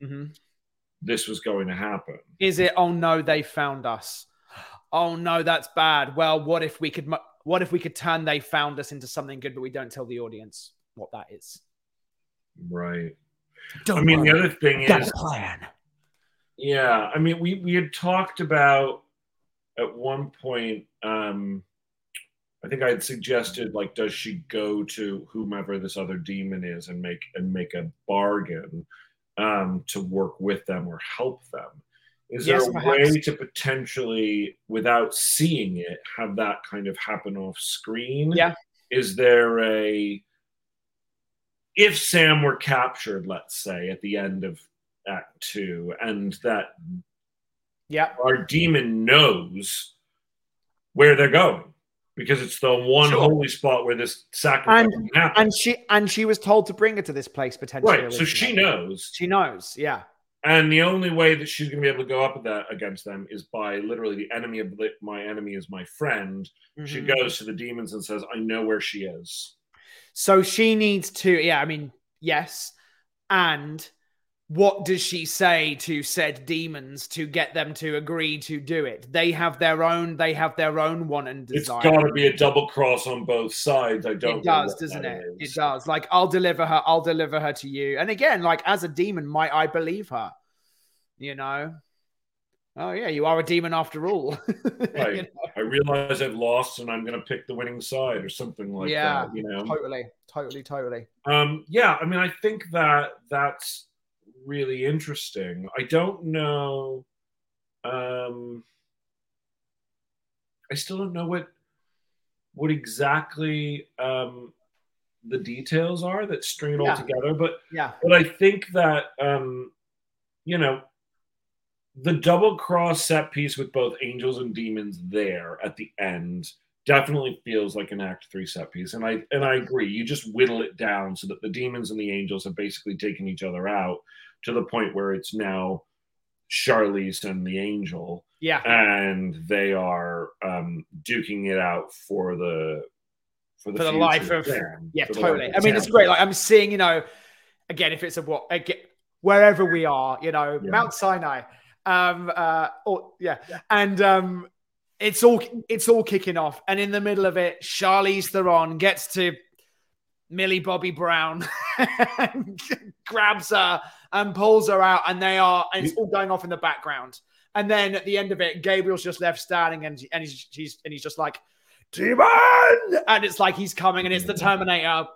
they... mm-hmm. this was going to happen. Is it, oh no, they found us. Oh no, that's bad. Well, what if we could, what if we could turn they found us into something good, but we don't tell the audience what that is? Right. Don't I mean, worry. The other thing Got is, a plan. yeah. I mean, we, we had talked about at one point. Um, I think I had suggested, like, does she go to whomever this other demon is and make and make a bargain um, to work with them or help them? Is yes, there a perhaps. way to potentially, without seeing it, have that kind of happen off screen? Yeah. Is there a If Sam were captured, let's say, at the end of Act Two, and that yeah. our demon knows where they're going because it's the one sure. holy spot where this sacrifice and, happens. And she and she was told to bring her to this place potentially. Right, so she knows. She knows, yeah. And the only way that she's going to be able to go up that, against them is by literally the enemy of my enemy is my friend. Mm-hmm. She goes to the demons and says, I know where she is. So she needs to, yeah, I mean, yes. And what does she say to said demons to get them to agree to do it? They have their own, they have their own want and desire. It's got to be a double cross on both sides. I don't. It does, doesn't it? It does. Like, I'll deliver her. I'll deliver her to you. And again, like as a demon, might I believe her? You know. Oh yeah, you are a demon after all. Right. You know? I realize I've lost, and I'm going to pick the winning side, or something like yeah, that. You know, totally, totally, totally. Um, yeah, I mean, I think that that's really interesting. I don't know. Um, I still don't know what what exactly um, the details are that string it yeah. all together, but yeah. but I think that um, you know. The double cross set piece with both angels and demons there at the end definitely feels like an Act Three set piece. And I and I agree. You just whittle it down so that the demons and the angels have basically taken each other out to the point where it's now Charlize and the angel. Yeah. And they are um, duking it out for the for the, for the life of them. Yeah, totally. Of I mean, it's great. Like I'm seeing, you know, again, if it's a what again, wherever we are, you know, yeah. Mount Sinai. Um, uh, or, yeah. yeah, and um, it's all it's all kicking off, and in the middle of it, Charlize Theron gets to Millie Bobby Brown grabs her and pulls her out, and they are, and it's all going off in the background. And then at the end of it, Gabriel's just left standing, and and he's she's and he's just like, "Demon!" And it's like he's coming, and it's the Terminator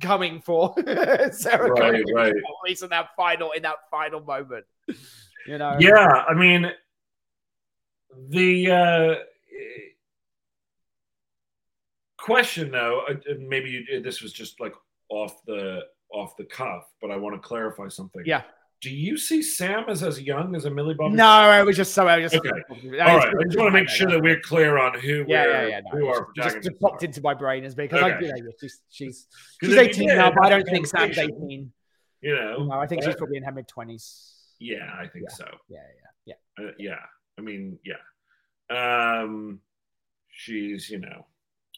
coming for Sarah. Right, right. At least in that final, in that final moment, you know. Yeah, I mean, the uh, question though, maybe you, this was just like off the off the cuff, but I want to clarify something. Yeah. Do you see Sam as as young as a Millie Bobby? No, I was just so. I was just okay. All I was, right, I just want to make sure that we're clear on who yeah, we're, yeah, yeah, no, who our protagonists just popped are. Into my brain as because okay. I, you know, she's she's she's eighteen did, now, but I don't think Sam's eighteen. You know, no, I think but, she's probably in her mid twenties. Yeah, I think yeah. so. Yeah, yeah, yeah, uh, yeah. I mean, yeah, um, she's you know,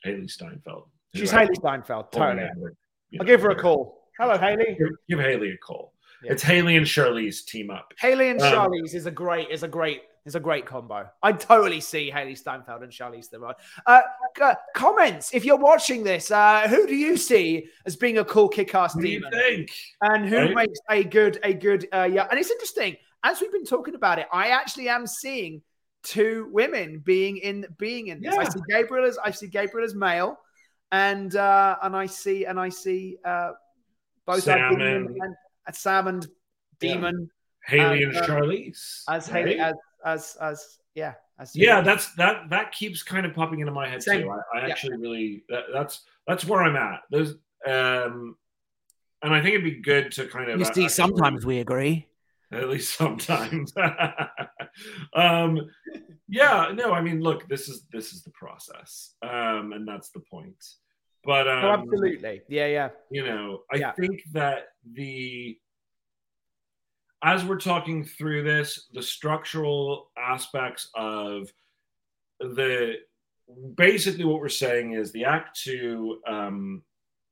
Hailee Steinfeld. She's Hailee Steinfeld. Totally. You know, I'll give her a call. Hello, Hailee. Give, give Hailee a call. Yeah. It's Hailee and Charlize team up. Hailee and um, Charlize is a great, is a great, is a great combo. I totally see Hailee Steinfeld and Charlize Theron. Uh, uh, comments if you're watching this, uh, who do you see as being a cool kick-ass demon? Who do you think? And who right? makes a good, a good, uh, yeah? And it's interesting as we've been talking about it. I actually am seeing two women being in being in this. Yeah. I see Gabriel as I see Gabriel as male, and uh, and I see and I see uh, both Sam and. At Sam and Demon, yeah. Hailee and, and Charlize, uh, as Hailee, right? as as as yeah, as yeah. Know. That's that that keeps kind of popping into my head Same. too. I, I yeah. actually really that, that's that's where I'm at. Those um, and I think it'd be good to kind of. You see, uh, sometimes we agree. At least sometimes. um, yeah. No, I mean, look, this is this is the process, um, and that's the point. But um, oh, absolutely, yeah, yeah. You know, I yeah. think that the as we're talking through this, the structural aspects of the basically what we're saying is the Act Two um,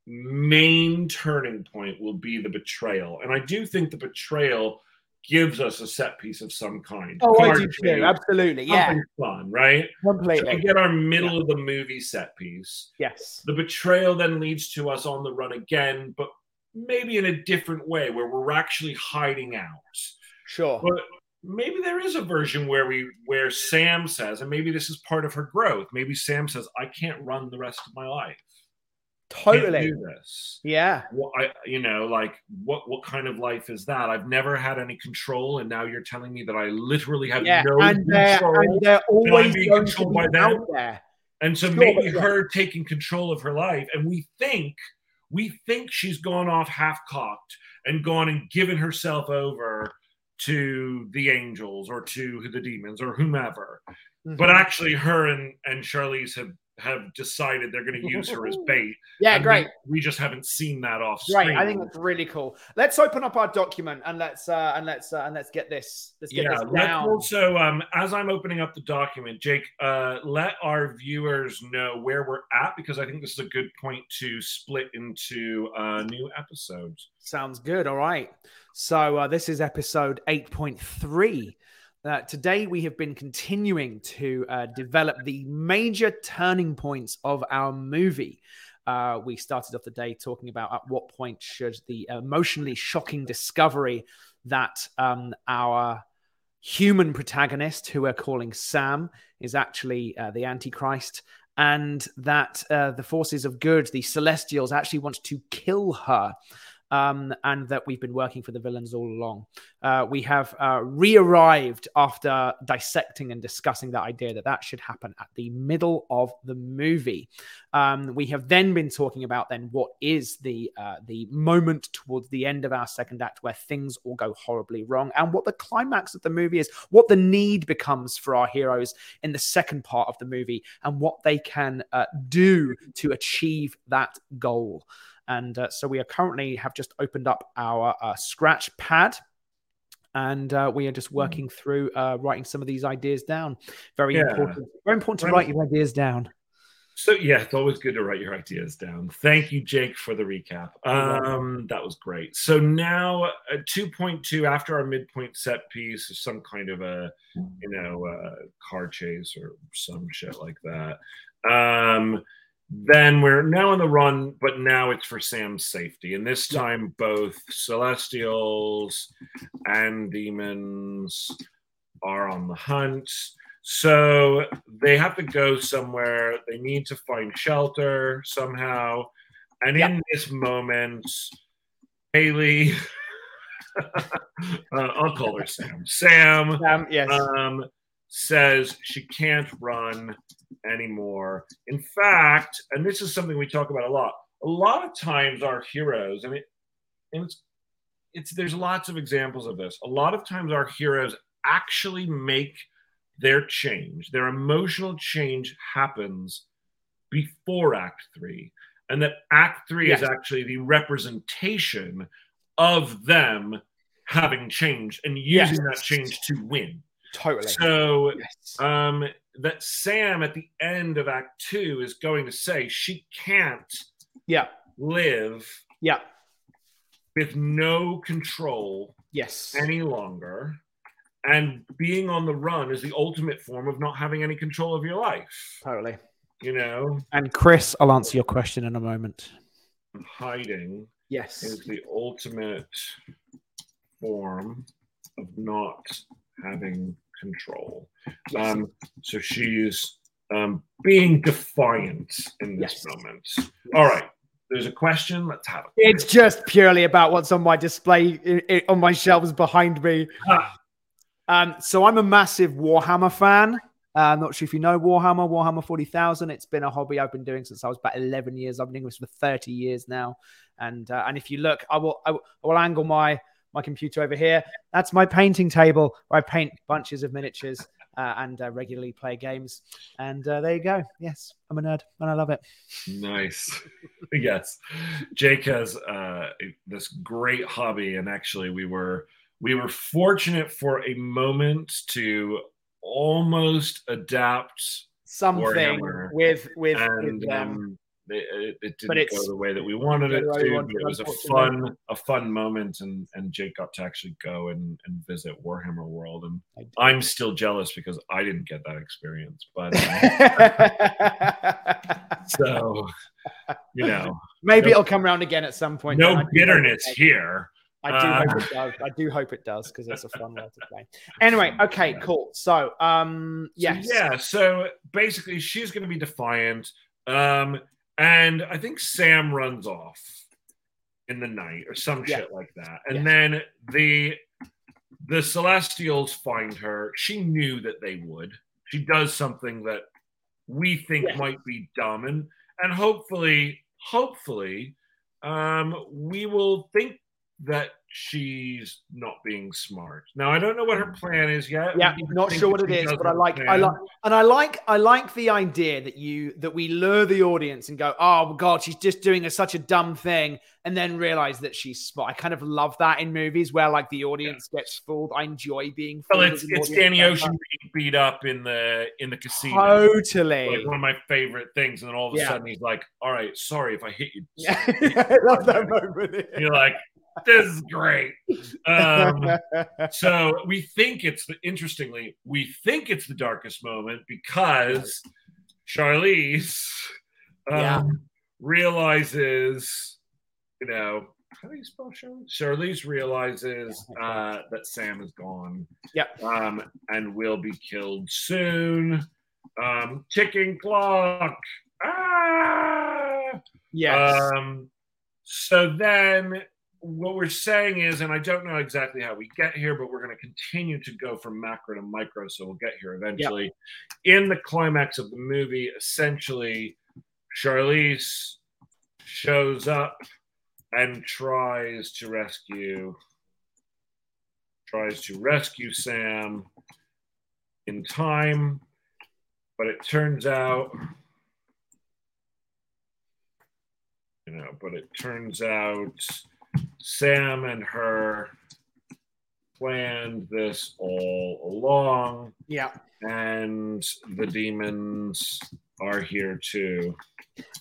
main turning point will be the betrayal, and I do think the betrayal gives us a set piece of some kind. Oh, I do too. Absolutely, yeah. Fun, right? Completely. So we get our middle yeah. of the movie set piece. Yes. The betrayal then leads to us on the run again, but maybe in a different way where we're actually hiding out. Sure. But maybe there is a version where we where Sam says, and maybe this is part of her growth. Maybe Sam says, "I can't run the rest of my life." Totally. Do this. Yeah. Well, I, you know, like what, what kind of life is that? I've never had any control, and now you're telling me that I literally have yeah. no and they're, control. And they're always and being controlled by them. There. And so sure, maybe her right. taking control of her life, and we think, we think she's gone off half cocked and gone and given herself over to the angels or to the demons or whomever, mm-hmm. but actually, her and and Charlize have. have decided they're going to use her as bait. Yeah, great. We, we just haven't seen that off screen. Right, I think that's really cool. Let's open up our document and let's uh, and let's uh, and let's get this. Let's get yeah, this down. Also, um, as I'm opening up the document, Jake, uh, let our viewers know where we're at, because I think this is a good point to split into uh, new episodes. Sounds good. All right. So uh, this is episode eight point three. Uh, today, we have been continuing to uh, develop the major turning points of our movie. Uh, we started off the day talking about at what point should the emotionally shocking discovery that um, our human protagonist, who we're calling Sam, is actually uh, the Antichrist, and that uh, the forces of good, the Celestials, actually want to kill her. Um, and that we've been working for the villains all along. Uh, we have uh, re-arrived after dissecting and discussing that idea that that should happen at the middle of the movie. Um, we have then been talking about then what is the uh, the moment towards the end of our second act where things all go horribly wrong, and what the climax of the movie is, what the need becomes for our heroes in the second part of the movie, and what they can uh, do to achieve that goal. And uh, so we are currently have just opened up our uh, scratch pad, and uh, we are just working through uh, writing some of these ideas down. Very yeah. important. Very important to write your ideas down. So, yeah, it's always good to write your ideas down. Thank you, Jake, for the recap. Um, that was great. So now uh, two point two, after our midpoint set piece, is some kind of a, you know, uh, car chase or some shit like that. Um, Then we're now on the run, but now it's for Sam's safety. And this time, both Celestials and demons are on the hunt. So they have to go somewhere. They need to find shelter somehow. And yep. in this moment, Hailee, uh, I'll call her Sam. Sam, Sam yes. um, says she can't run anymore. In fact, and this is something we talk about a lot, a lot of times our heroes, I mean, and it's, it's, there's lots of examples of this. A lot of times our heroes actually make their change, their emotional change happens before Act Three, and that Act Three yes. is actually the representation of them having changed and using yes. that change to win. Totally. So yes. um, that Sam at the end of Act Two is going to say she can't yeah. live yeah. with no control yes. any longer. And being on the run is the ultimate form of not having any control of your life. Totally. You know? And Chris, I'll answer your question in a moment. Hiding yes. is the ultimate form of not having control. Yes. Um, so she's um, being defiant in this yes. moment. Yes. All right. There's a question. Let's have it. It's just purely about what's on my display, it, it, on my shelves behind me. Ah. Um, so I'm a massive Warhammer fan. Uh, I'm not sure if you know Warhammer, Warhammer forty thousand. It's been a hobby I've been doing since I was about eleven years. I've been doing this for thirty years now. And uh, and if you look, I will, I will I will angle my my computer over here. That's my painting table where I paint bunches of miniatures uh, and uh, regularly play games. And uh, there you go. Yes, I'm a nerd and I love it. Nice. Yes. Jake has uh, this great hobby. And actually we were... We were fortunate for a moment to almost adapt something with with, and, with um, um, it, it didn't go the way that we wanted it to. But it was a fun a fun moment, and, and Jake got to actually go and, and visit Warhammer World, and I'm still jealous because I didn't get that experience. But uh, so you know, maybe no, it'll come around again at some point. No bitterness here. I do hope it does. I do hope it does because it's a fun way to play. Anyway, okay, cool. So, um, yes. So, yeah, so basically she's going to be defiant. Um, and I think Sam runs off in the night or some yeah. shit like that. And yeah. then the the Celestials find her. She knew that they would. She does something that we think yeah. might be dumb. And, and hopefully, hopefully, um, we will think that she's not being smart. Now I don't know what her plan is yet. Yeah, I'm not sure what it is, but I like, plan. I like, and I like, I like the idea that you that we lure the audience and go, "Oh God, she's just doing a, such a dumb thing," and then realize that she's smart. I kind of love that in movies where like the audience yeah. gets fooled. I enjoy being fooled. Well, it's, it's Danny Ocean being beat up in the in the casino. Totally, like one of my favorite things. And then all of a yeah. sudden he's like, "All right, sorry if I hit you." Yeah, I love that moment. You're like. This is great. Um, so we think it's the, interestingly, we think it's the darkest moment because Charlize um, yeah. realizes, you know, how do you spell Charlize? Charlize realizes uh, that Sam is gone. Yep. Um, and will be killed soon. Um, ticking clock. Ah! Yes. Um, so then... What we're saying is, and I don't know exactly how we get here, but we're going to continue to go from macro to micro, so we'll get here eventually. Yep. In the climax of the movie, essentially, Charlize shows up and tries to rescue, tries to rescue Sam in time, but it turns out, you know, but it turns out. Sam and her planned this all along. Yeah. And the demons are here too.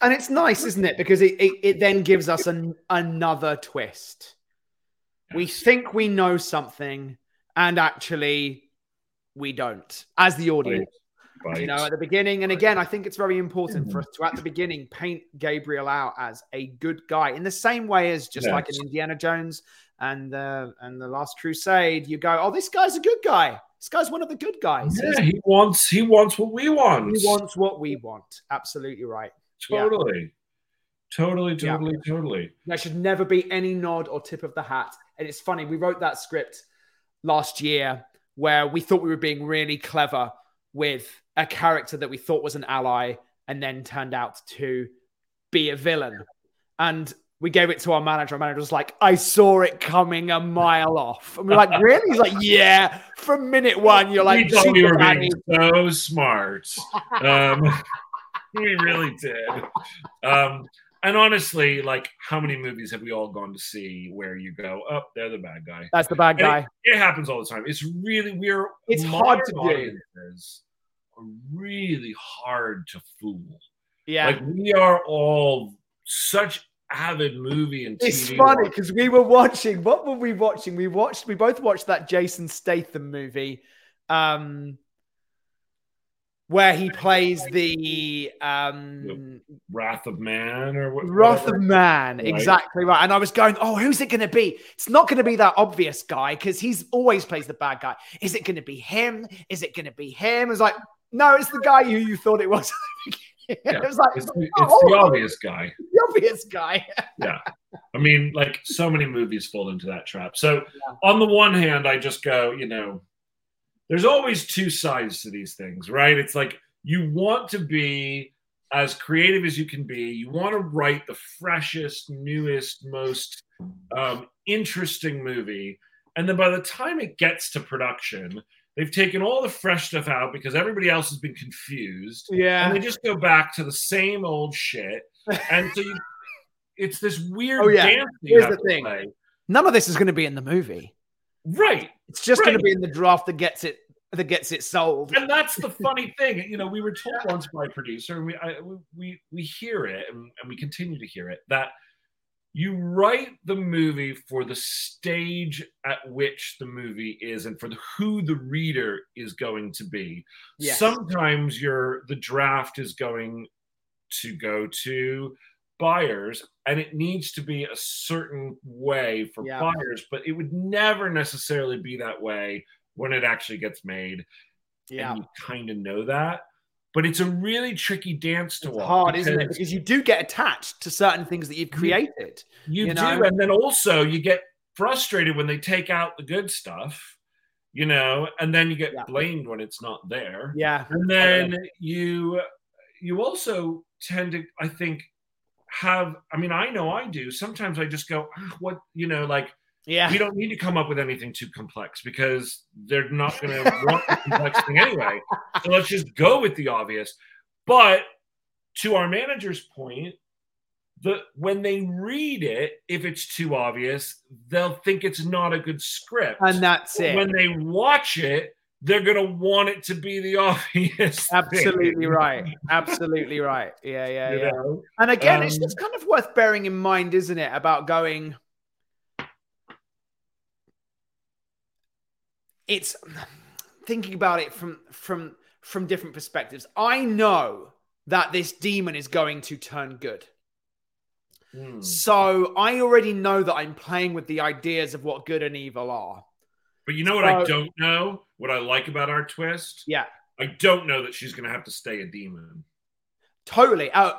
And it's nice, isn't it? Because it, it, it then gives us an, another twist. Yes. We think we know something, and actually we don't, as the audience. Right. Right. You know, at the beginning. And again, I think it's very important for us to, at the beginning, paint Gabriel out as a good guy in the same way as just yes. like in Indiana Jones and uh, and the Last Crusade. You go, oh, this guy's a good guy. This guy's one of the good guys. Yeah, he wants he wants what we want. He wants what we want. Absolutely right. Totally. Yeah. Totally, totally, yeah. totally. There should never be any nod or tip of the hat. And it's funny, we wrote that script last year where we thought we were being really clever with a character that we thought was an ally and then turned out to be a villain. And we gave it to our manager. Our manager was like, I saw it coming a mile off. And we're like, really? He's like, yeah. From minute one, you're like, we thought we were being so smart. Um, we really did. Um, and honestly, like, how many movies have we all gone to see where you go, oh, they're the bad guy. That's the bad guy. It, it happens all the time. It's really we're It's hard to do. Are really hard to fool. Yeah. Like, we are all such avid movie and T V. It's funny because we were watching, what were we watching? We watched, we both watched that Jason Statham movie um, where he plays the... Um, the Wrath of Man or what? Wrath of Man, right? Exactly right. And I was going, oh, who's it going to be? It's not going to be that obvious guy because he's always plays the bad guy. Is it going to be him? Is it going to be him? I was like, no, it's the guy who you thought it was. Yeah. It was like, it's, it's oh, the obvious guy. The obvious guy. Yeah. I mean, like, so many movies fall into that trap. So yeah. on the one hand, I just go, you know, there's always two sides to these things, right? It's like you want to be as creative as you can be. You want to write the freshest, newest, most um, interesting movie. And then by the time it gets to production, they've taken all the fresh stuff out because everybody else has been confused. Yeah. And they just go back to the same old shit. And so you, it's this weird oh, yeah. dance Here's the thing. Play. None of this is going to be in the movie. Right. It's just right. going to be in the draft that gets it that gets it sold. And that's the funny thing. You know, we were told once by a producer, and we I, we we hear it, and, and we continue to hear it, that you write the movie for the stage at which the movie is and for the, who the reader is going to be. Yes. Sometimes your the draft is going to go to buyers, and it needs to be a certain way for yeah. buyers, but it would never necessarily be that way when it actually gets made. Yeah. And you kind of know that. But it's a really tricky dance to it's walk. It's hard, isn't it? Because you do get attached to certain things that you've created. You, you, you know? do. And then also you get frustrated when they take out the good stuff, you know, and then you get yeah. blamed when it's not there. Yeah. And then you you also tend to, I think, have, I mean, I know I do. Sometimes I just go, ah, what, you know, like, yeah. we don't need to come up with anything too complex because they're not going to want the complex thing anyway. So let's just go with the obvious. But to our manager's point, the when they read it, if it's too obvious, they'll think it's not a good script. And that's it. When they watch it, they're going to want it to be the obvious Absolutely thing. right. Absolutely right. Yeah, yeah, you yeah. know? And again, um, it's just kind of worth bearing in mind, isn't it, about going... It's thinking about it from from from different perspectives. I know that this demon is going to turn good. Mm. So I already know that I'm playing with the ideas of what good and evil are. But you know what so, I don't know? What I like about our twist? Yeah. I don't know that she's going to have to stay a demon. Totally. Uh,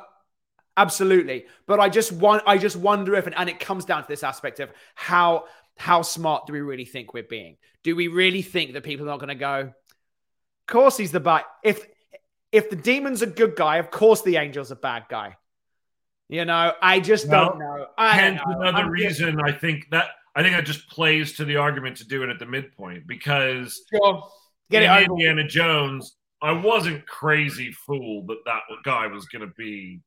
absolutely. But I just want, I just wonder if, and, and it comes down to this aspect of how... How smart do we really think we're being? Do we really think that people are not going to go, of course he's the bad. If if the demon's a good guy, of course the angel's a bad guy. You know, I just well, don't know. I don't know. Another I'm reason just... I think that I think that just plays to the argument to do it at the midpoint because sure. Get in it Indiana over. Jones, I wasn't crazy fooled that that guy was going to be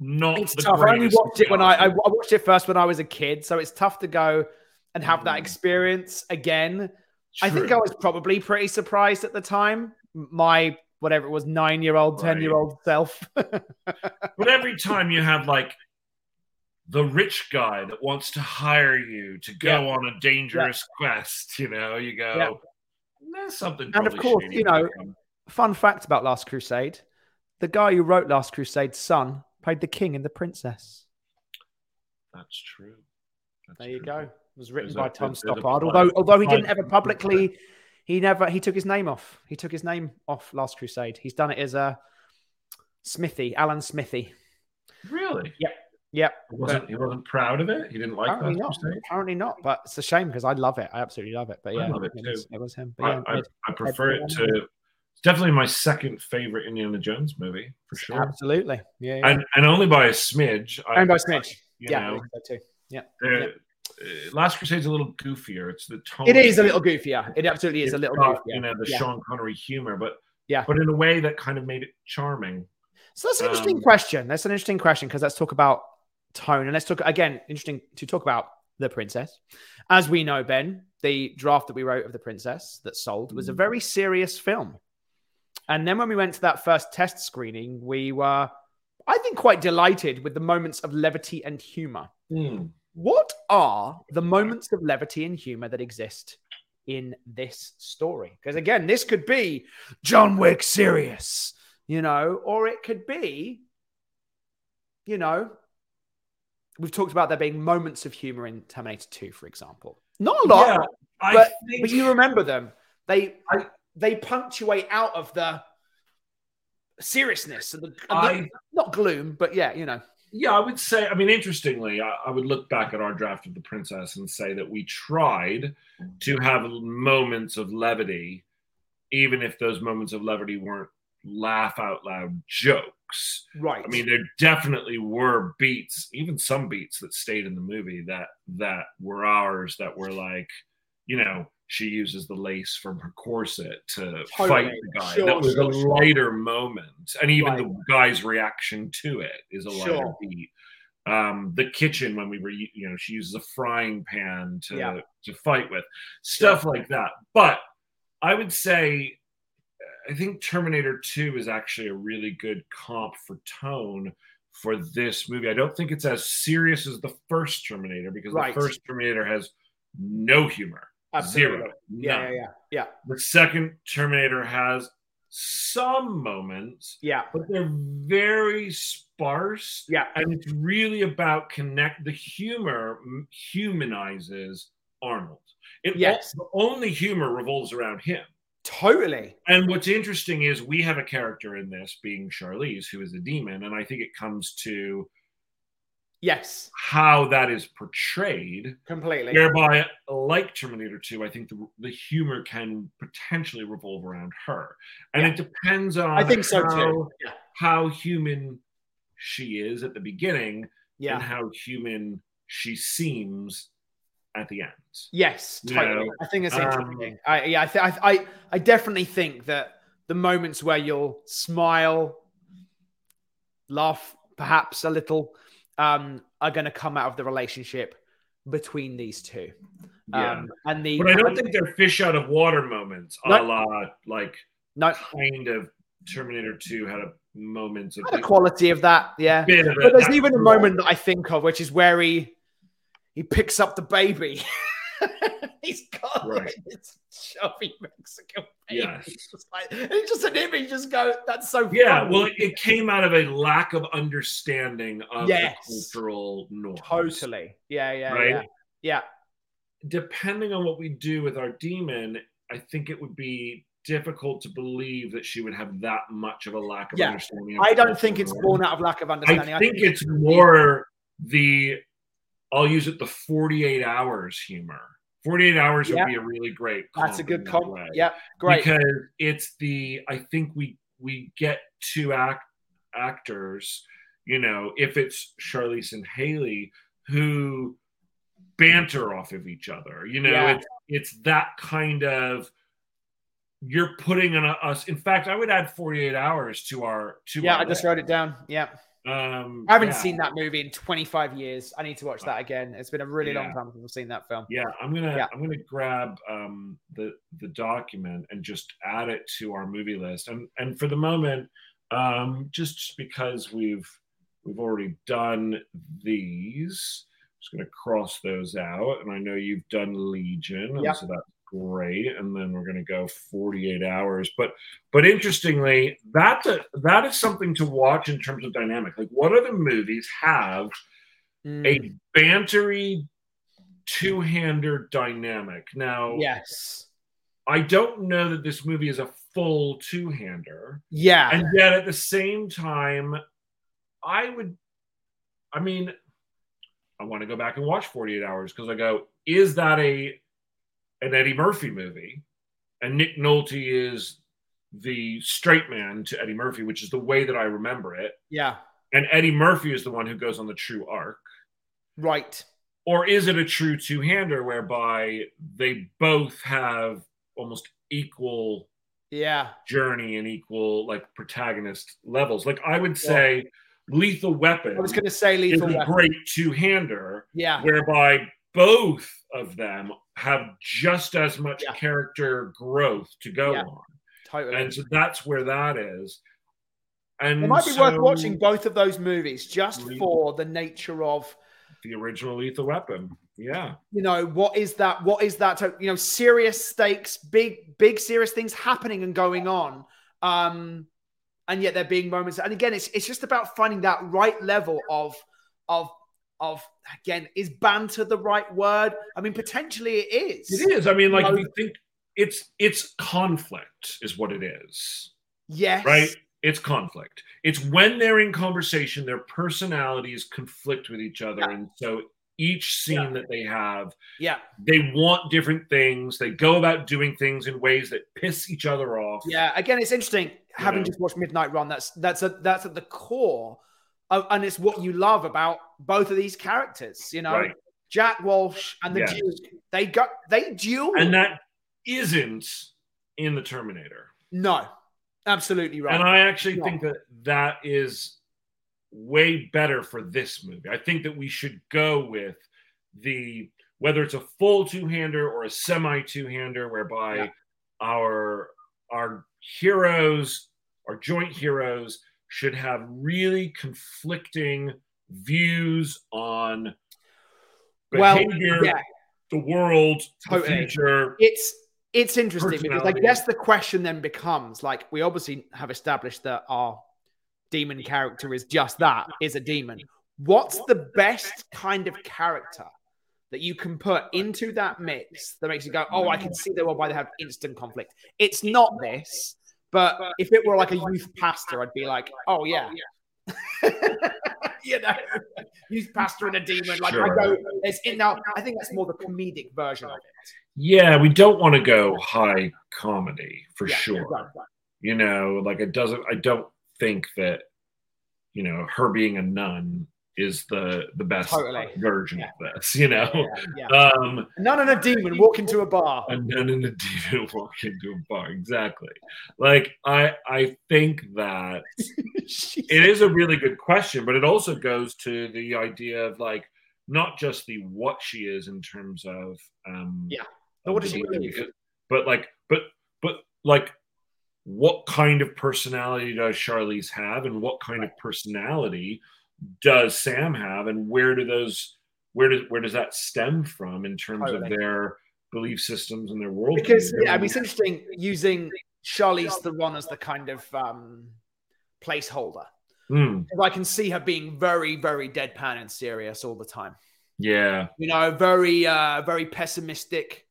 Not it's the tough. I only watched it when I, I watched it first when I was a kid, so it's tough to go and have mm. that experience again. True. I think I was probably pretty surprised at the time. My whatever it was, nine-year-old, ten-year-old right. self. But every time you have like the rich guy that wants to hire you to go yeah. on a dangerous yeah. quest, you know, you go, yeah. there's something. And of course, you know, Fun fact about Last Crusade. The guy who wrote Last Crusade's son played the king in The Princess. That's true. That's there you true. go. It was written Is by that, Tom Stoppard. Although, although he didn't ever publicly, he never he took his name off. He took his name off Last Crusade. He's done it as a Smithee, Alan Smithee. Really? Yep. Yep. He wasn't, he wasn't proud of it. He didn't like apparently that. Not. Apparently not. But it's a shame because I love it. I absolutely love it. But yeah, I love it, it, too. Was, it was him. But, yeah, I, I, it, I prefer it to. It. Definitely my second favorite Indiana Jones movie, for sure. Absolutely. Yeah. yeah. And, and only by a smidge. Only by a smidge. Yeah. Know, too. Yeah. yeah. Last Crusade's a little goofier. It's the tone. It is a little goofier. It absolutely is it's a little got, goofier. You know, the yeah. Sean Connery humor, but yeah. but in a way that kind of made it charming. So that's an interesting um, question. That's an interesting question because let's talk about tone. And let's talk, again, interesting to talk about The Princess. As we know, Ben, the draft that we wrote of The Princess that sold was a very serious film. And then when we went to that first test screening, we were, I think, quite delighted with the moments of levity and humor. Mm. What are the moments of levity and humor that exist in this story? Because, again, this could be John Wick serious, you know, or it could be, you know, we've talked about there being moments of humor in Terminator two, for example. Not a lot, yeah, I but, think... but you remember them. They... I... They punctuate out of the seriousness. Of the, of the, I, not gloom, but yeah, you know. Yeah, I would say, I mean, interestingly, I, I would look back at our draft of The Princess and say that we tried to have moments of levity, even if those moments of levity weren't laugh out loud jokes. Right. I mean, there definitely were beats, even some beats that stayed in the movie that that were ours, that were like, you know, she uses the lace from her corset to totally. fight the guy. Sure, that was sure, a sure. later moment. And even right. the guy's reaction to it is a sure. lighter beat. Um, the kitchen, when we were, you know, she uses a frying pan to, yeah. to fight with. Stuff sure. like that. But I would say, I think Terminator two is actually a really good comp for tone for this movie. I don't think it's as serious as the first Terminator because right. the first Terminator has no humor. Absolutely. Zero. Yeah, yeah, yeah, yeah. The second Terminator has some moments, yeah, but they're very sparse. Yeah, and it's really about connect. The humor humanizes Arnold. It yes, all, the only humor revolves around him. Totally. And what's interesting is we have a character in this being Charlize, who is a demon, and I think it comes to. Yes. How that is portrayed. Completely. Whereby, like Terminator two, I think the, the humor can potentially revolve around her. And yeah. it depends on I think so how, too. Yeah. how human she is at the beginning yeah. and how human she seems at the end. Yes, totally. You know? I think it's interesting. Um, I, yeah, I, th- I, I, I definitely think that the moments where you'll smile, laugh perhaps a little... Um, are going to come out of the relationship between these two. Yeah. Um, and the, but I don't think they're fish out of water moments, nope. a la like nope. kind of Terminator two had a moment of... Had a quality of that, yeah. Of but there's even a moment that I think of, which is where he, he picks up the baby. He's got right. this chubby Mexican baby. Yes. It's just like, and it's just an image, just go, that's so funny. Yeah, well, it came out of a lack of understanding of yes. the cultural norms. Totally. Yeah, yeah, right? yeah. Yeah. Depending on what we do with our demon, I think it would be difficult to believe that she would have that much of a lack of yeah. understanding. Of I don't think it's norms. born out of lack of understanding. I think, I think it's, it's more the, I'll use it, the forty-eight hours humor. forty-eight hours yeah. would be a really great comp. That's a good comp. Yeah, great. Because it's the, I think we we get two act, actors, you know, if it's Charlize and Hailee, who banter off of each other. You know, yeah. it's, it's that kind of, you're putting on us. In fact, I would add forty-eight hours to our... To yeah, our I just wrote it down. Yeah. Um, I haven't yeah. seen that movie in twenty-five years. I need to watch that again. It's been a really yeah. long time since I've seen that film. Yeah, I'm gonna yeah. I'm gonna grab um, the the document and just add it to our movie list. And and for the moment, um, just because we've we've already done these, I'm just gonna cross those out. And I know you've done Legion, yep. so that's great. And then we're going to go forty-eight hours. But but interestingly, that's a, that is something to watch in terms of dynamic. Like, what other movies have mm. a bantery two-hander dynamic? Now, yes, I don't know that this movie is a full two-hander. Yeah. And yet at the same time, I would, I mean, I want to go back and watch forty-eight hours because I go, is that a an Eddie Murphy movie? And Nick Nolte is the straight man to Eddie Murphy, which is the way that I remember it. Yeah. And Eddie Murphy is the one who goes on the true arc. Right. Or is it a true two-hander whereby they both have almost equal yeah. journey and equal like protagonist levels? Like I would say... Yeah. Lethal Weapon. I was going to say Lethal Weapon. It's a great two-hander, yeah. whereby both of them have just as much yeah. character growth to go yeah. on. Totally. And so that's where that is. And it might be so, worth watching both of those movies just Lethal, for the nature of the original Lethal Weapon. Yeah. You know, what is that? What is that? You know, serious stakes, big, big serious things happening and going on. Um, And yet there being moments. And again, it's it's just about finding that right level of, of, of again, is banter the right word? I mean, potentially it is. It is. I mean, like, you know, if you think it's, it's conflict is what it is. Yes. Right? It's conflict. It's when they're in conversation, their personalities conflict with each other. Yeah. And so each scene yeah. that they have, yeah, they want different things. They go about doing things in ways that piss each other off. Yeah. Again, it's interesting. Having yeah. just watched Midnight Run, that's that's a, that's at the core, of, and it's what you love about both of these characters. You know, right. Jack Walsh and the yeah. Jews, they got they duel, and that isn't in the Terminator. No, absolutely right. And I actually yeah. think that that is way better for this movie. I think that we should go with the whether it's a full two-hander or a semi two-hander, whereby yeah. our our heroes, our joint heroes, should have really conflicting views on behavior, well, yeah. the world, totally. the future. It's it's interesting because I guess the question then becomes, like, we obviously have established that our demon character is just that, is a demon. What's the best kind of character that you can put into that mix that makes you go, oh, I can see the world by they have instant conflict? It's not this, but if it were like a youth pastor, I'd be like, oh yeah, you know, youth pastor and a demon. Like sure. I go, it's in now. I think that's more the comedic version of it. Yeah, we don't want to go high comedy for yeah, sure. Exactly. You know, like it doesn't. I don't think that, you know, her being a nun is the, the best totally. version yeah. of this, you know? Yeah, yeah. Um, a nun and a demon walk into a bar. A nun and a demon walk into a bar, exactly. Like, I I think that it is a really good question, but it also goes to the idea of, like, not just the what she is in terms of... Um, yeah. Of what does she do? But, like, but but like, what kind of personality does Charlize have, and what kind right. of personality... does Sam have, and where do those where does where does that stem from in terms totally. of their belief systems and their world? Because yeah, I mean, it's interesting using Charlize Theron as the kind of um, placeholder. Mm. I can see her being very, very deadpan and serious all the time. Yeah, you know, very, uh, very pessimistic,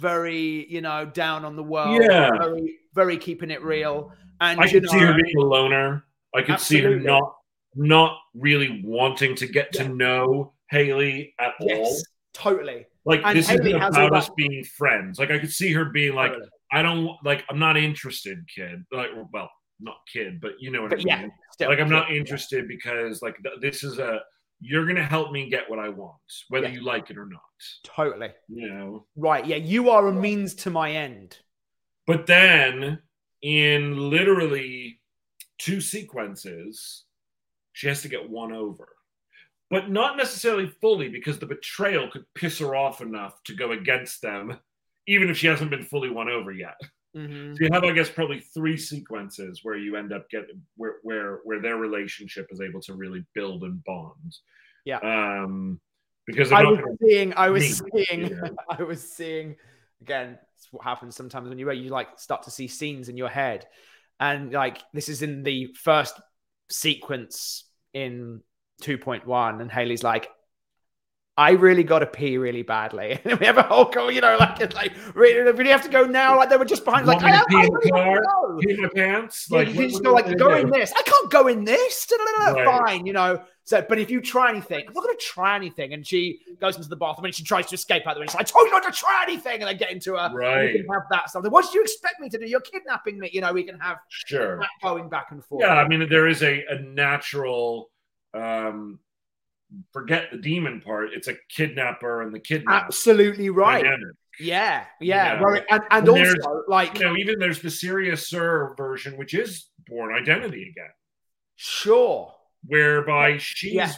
very, you know, down on the world. Yeah, very, very keeping it real. And I could see her being a loner. I could see her not. not really wanting to get yeah. to know Hailee at yes, all. Totally. Like, and this Hailee isn't about us that. being friends. Like, I could see her being like, totally. I don't, like, I'm not interested, kid. Like, well, not kid, but you know what but I mean. Yeah, still, like, I'm still, not interested yeah. because, like, th- this is a, you're going to help me get what I want, whether yeah. you like it or not. Totally. You know? Right, yeah, you are a means to my end. But then, in literally two sequences... she has to get one over, but not necessarily fully, because the betrayal could piss her off enough to go against them, even if she hasn't been fully won over yet. Mm-hmm. So you have, I guess, probably three sequences where you end up getting where where where their relationship is able to really build and bond. Yeah. Um, because I was, seeing, I was seeing, I was seeing, I was seeing again It's what happens sometimes when you you like start to see scenes in your head. And like, this is in the first sequence in two point one, and Hailee's like, I really got to pee really badly. And we have a whole call, you know, like, it's like, really, really have to go now. Like, they were just behind, like, I have to pee in my pants. Like, you just go, like, go in this. I can't go in this. No, no, no, right. Fine, you know. So, but if you try anything, I'm not going to try anything. And she goes into the bathroom and she tries to escape out of the way. She's like, I told you not to try anything. And they get into her. Right. We can have that something. What did you expect me to do? You're kidnapping me. You know, we can have sure. that going back and forth. Yeah, I mean, there is a, a natural, um, forget the demon part. It's a kidnapper and the kidnapper. Absolutely right. Dynamic. Yeah, yeah. You know? Right. And, and, and also, like, you know, even there's the serious sir version, which is Bourne Identity again. Sure. Whereby she's, yeah.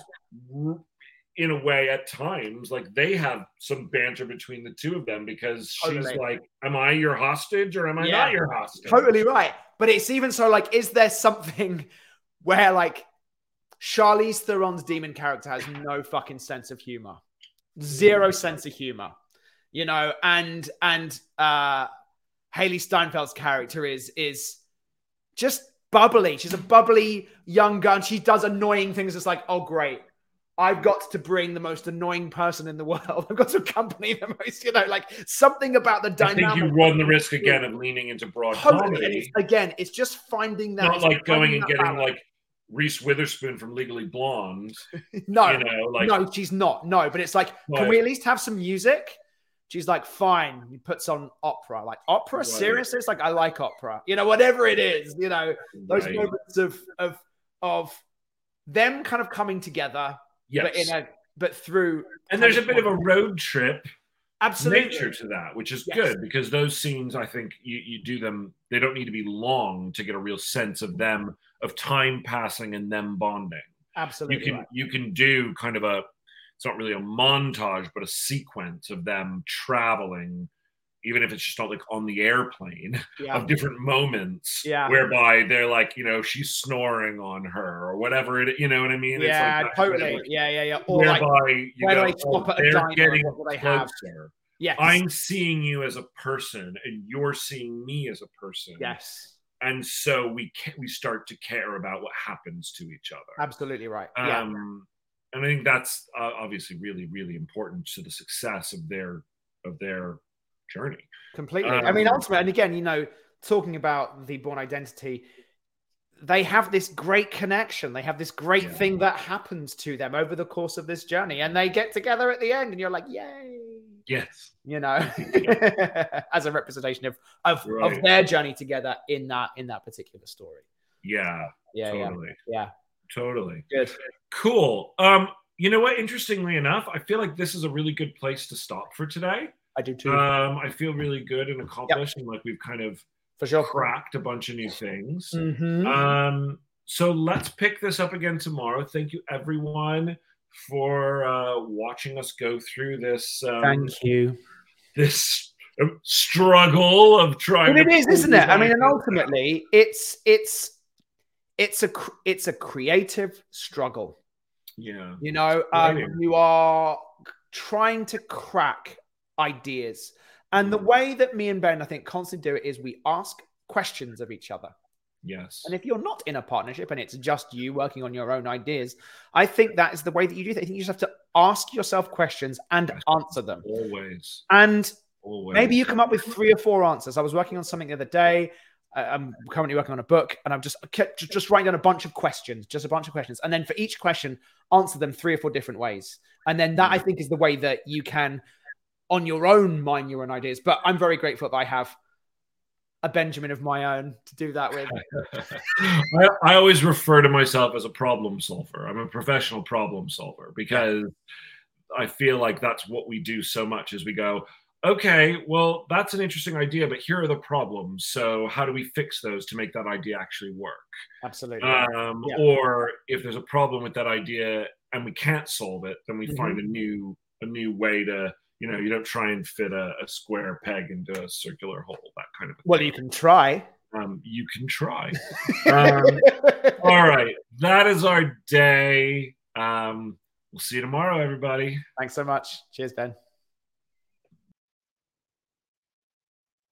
in a way, at times, like, they have some banter between the two of them because she's totally. like, am I your hostage or am I yeah. not your hostage? Totally right. But it's even so, like, is there something where, like, Charlize Theron's demon character has no fucking sense of humor. Zero sense of humor. You know, and and uh, Hailee Steinfeld's character is is just bubbly. She's a bubbly young girl. She does annoying things. It's like, oh, great. I've got to bring the most annoying person in the world. I've got to accompany the most, you know, like, something about the dynamic. I think you run the risk again of leaning into broad totally. comedy. It's, again, it's just finding that. Not like going and getting balance. Like, Reese Witherspoon from Legally Blonde. No, you know, like, no, she's not. No, but it's like, but, can we at least have some music? She's like, fine. He puts on opera. Like, opera? Right. Seriously? It's like, I like opera. You know, whatever it is, you know, those right. moments of of of them kind of coming together. Yes. But, in a, but through... And there's a bit of a road trip Absolutely. nature to that, which is yes. good, because those scenes, I think, you, you do them... They don't need to be long to get a real sense of them, of time passing and them bonding. Absolutely. You can right. you can do kind of a, it's not really a montage, but a sequence of them traveling, even if it's just not like on the airplane, yeah. of different moments yeah. whereby they're like, you know, she's snoring on her or whatever it, you know what I mean? Yeah, it's like totally. Kind of like, yeah, yeah, yeah. Or whereby like, you go, oh, they're getting they closer. Yes. I'm seeing you as a person and you're seeing me as a person. Yes. And so we can, we start to care about what happens to each other. Absolutely right. Um, yeah. And I think that's uh, obviously really, really important to the success of their of their journey. Completely. Um, I mean, ultimately, and again, you know, talking about the Bourne Identity, they have this great connection. They have this great yeah. thing that happens to them over the course of this journey, and they get together at the end, and you're like, yay. Yes. You know, as a representation of of, right. of their journey together in that in that particular story. Yeah. Yeah. Totally. Yeah. yeah. Totally. Good. Cool. Um, you know what? Interestingly enough, I feel like this is a really good place to stop for today. I do too. Um, I feel really good and accomplished, yep. and like we've kind of for sure. cracked a bunch of new things. Mm-hmm. Um, so let's pick this up again tomorrow. Thank you, everyone, for uh watching us go through this um, thank you this struggle of trying but it is isn't it I mean and ultimately it's it's it's a it's a creative struggle, yeah you know um, you are trying to crack ideas, and the way that me and Ben I think constantly do it is we ask questions of each other. Yes. And if you're not in a partnership and it's just you working on your own ideas, I think that is the way that you do that. I think you just have to ask yourself questions and answer them. Always. And Always. Maybe you come up with three or four answers. I was working on something the other day. I'm currently working on a book, and I'm just just writing down a bunch of questions, just a bunch of questions. And then for each question, answer them three or four different ways. And then that, I think, is the way that you can, on your own, mine your own ideas. But I'm very grateful that I have a Benjamin of my own to do that with. I, I always refer to myself as a problem solver. I'm a professional problem solver, because yeah. I feel like that's what we do so much, is we go, okay, well, that's an interesting idea, but here are the problems. So how do we fix those to make that idea actually work? Absolutely. Um, yeah. Or if there's a problem with that idea and we can't solve it, then we mm-hmm. find a new a new way to, you know, you don't try and fit a, a square peg into a circular hole, that kind of thing. Well, you can try. Um, you can try. um, all right. That is our day. Um, we'll see you tomorrow, everybody. Thanks so much. Cheers, Ben.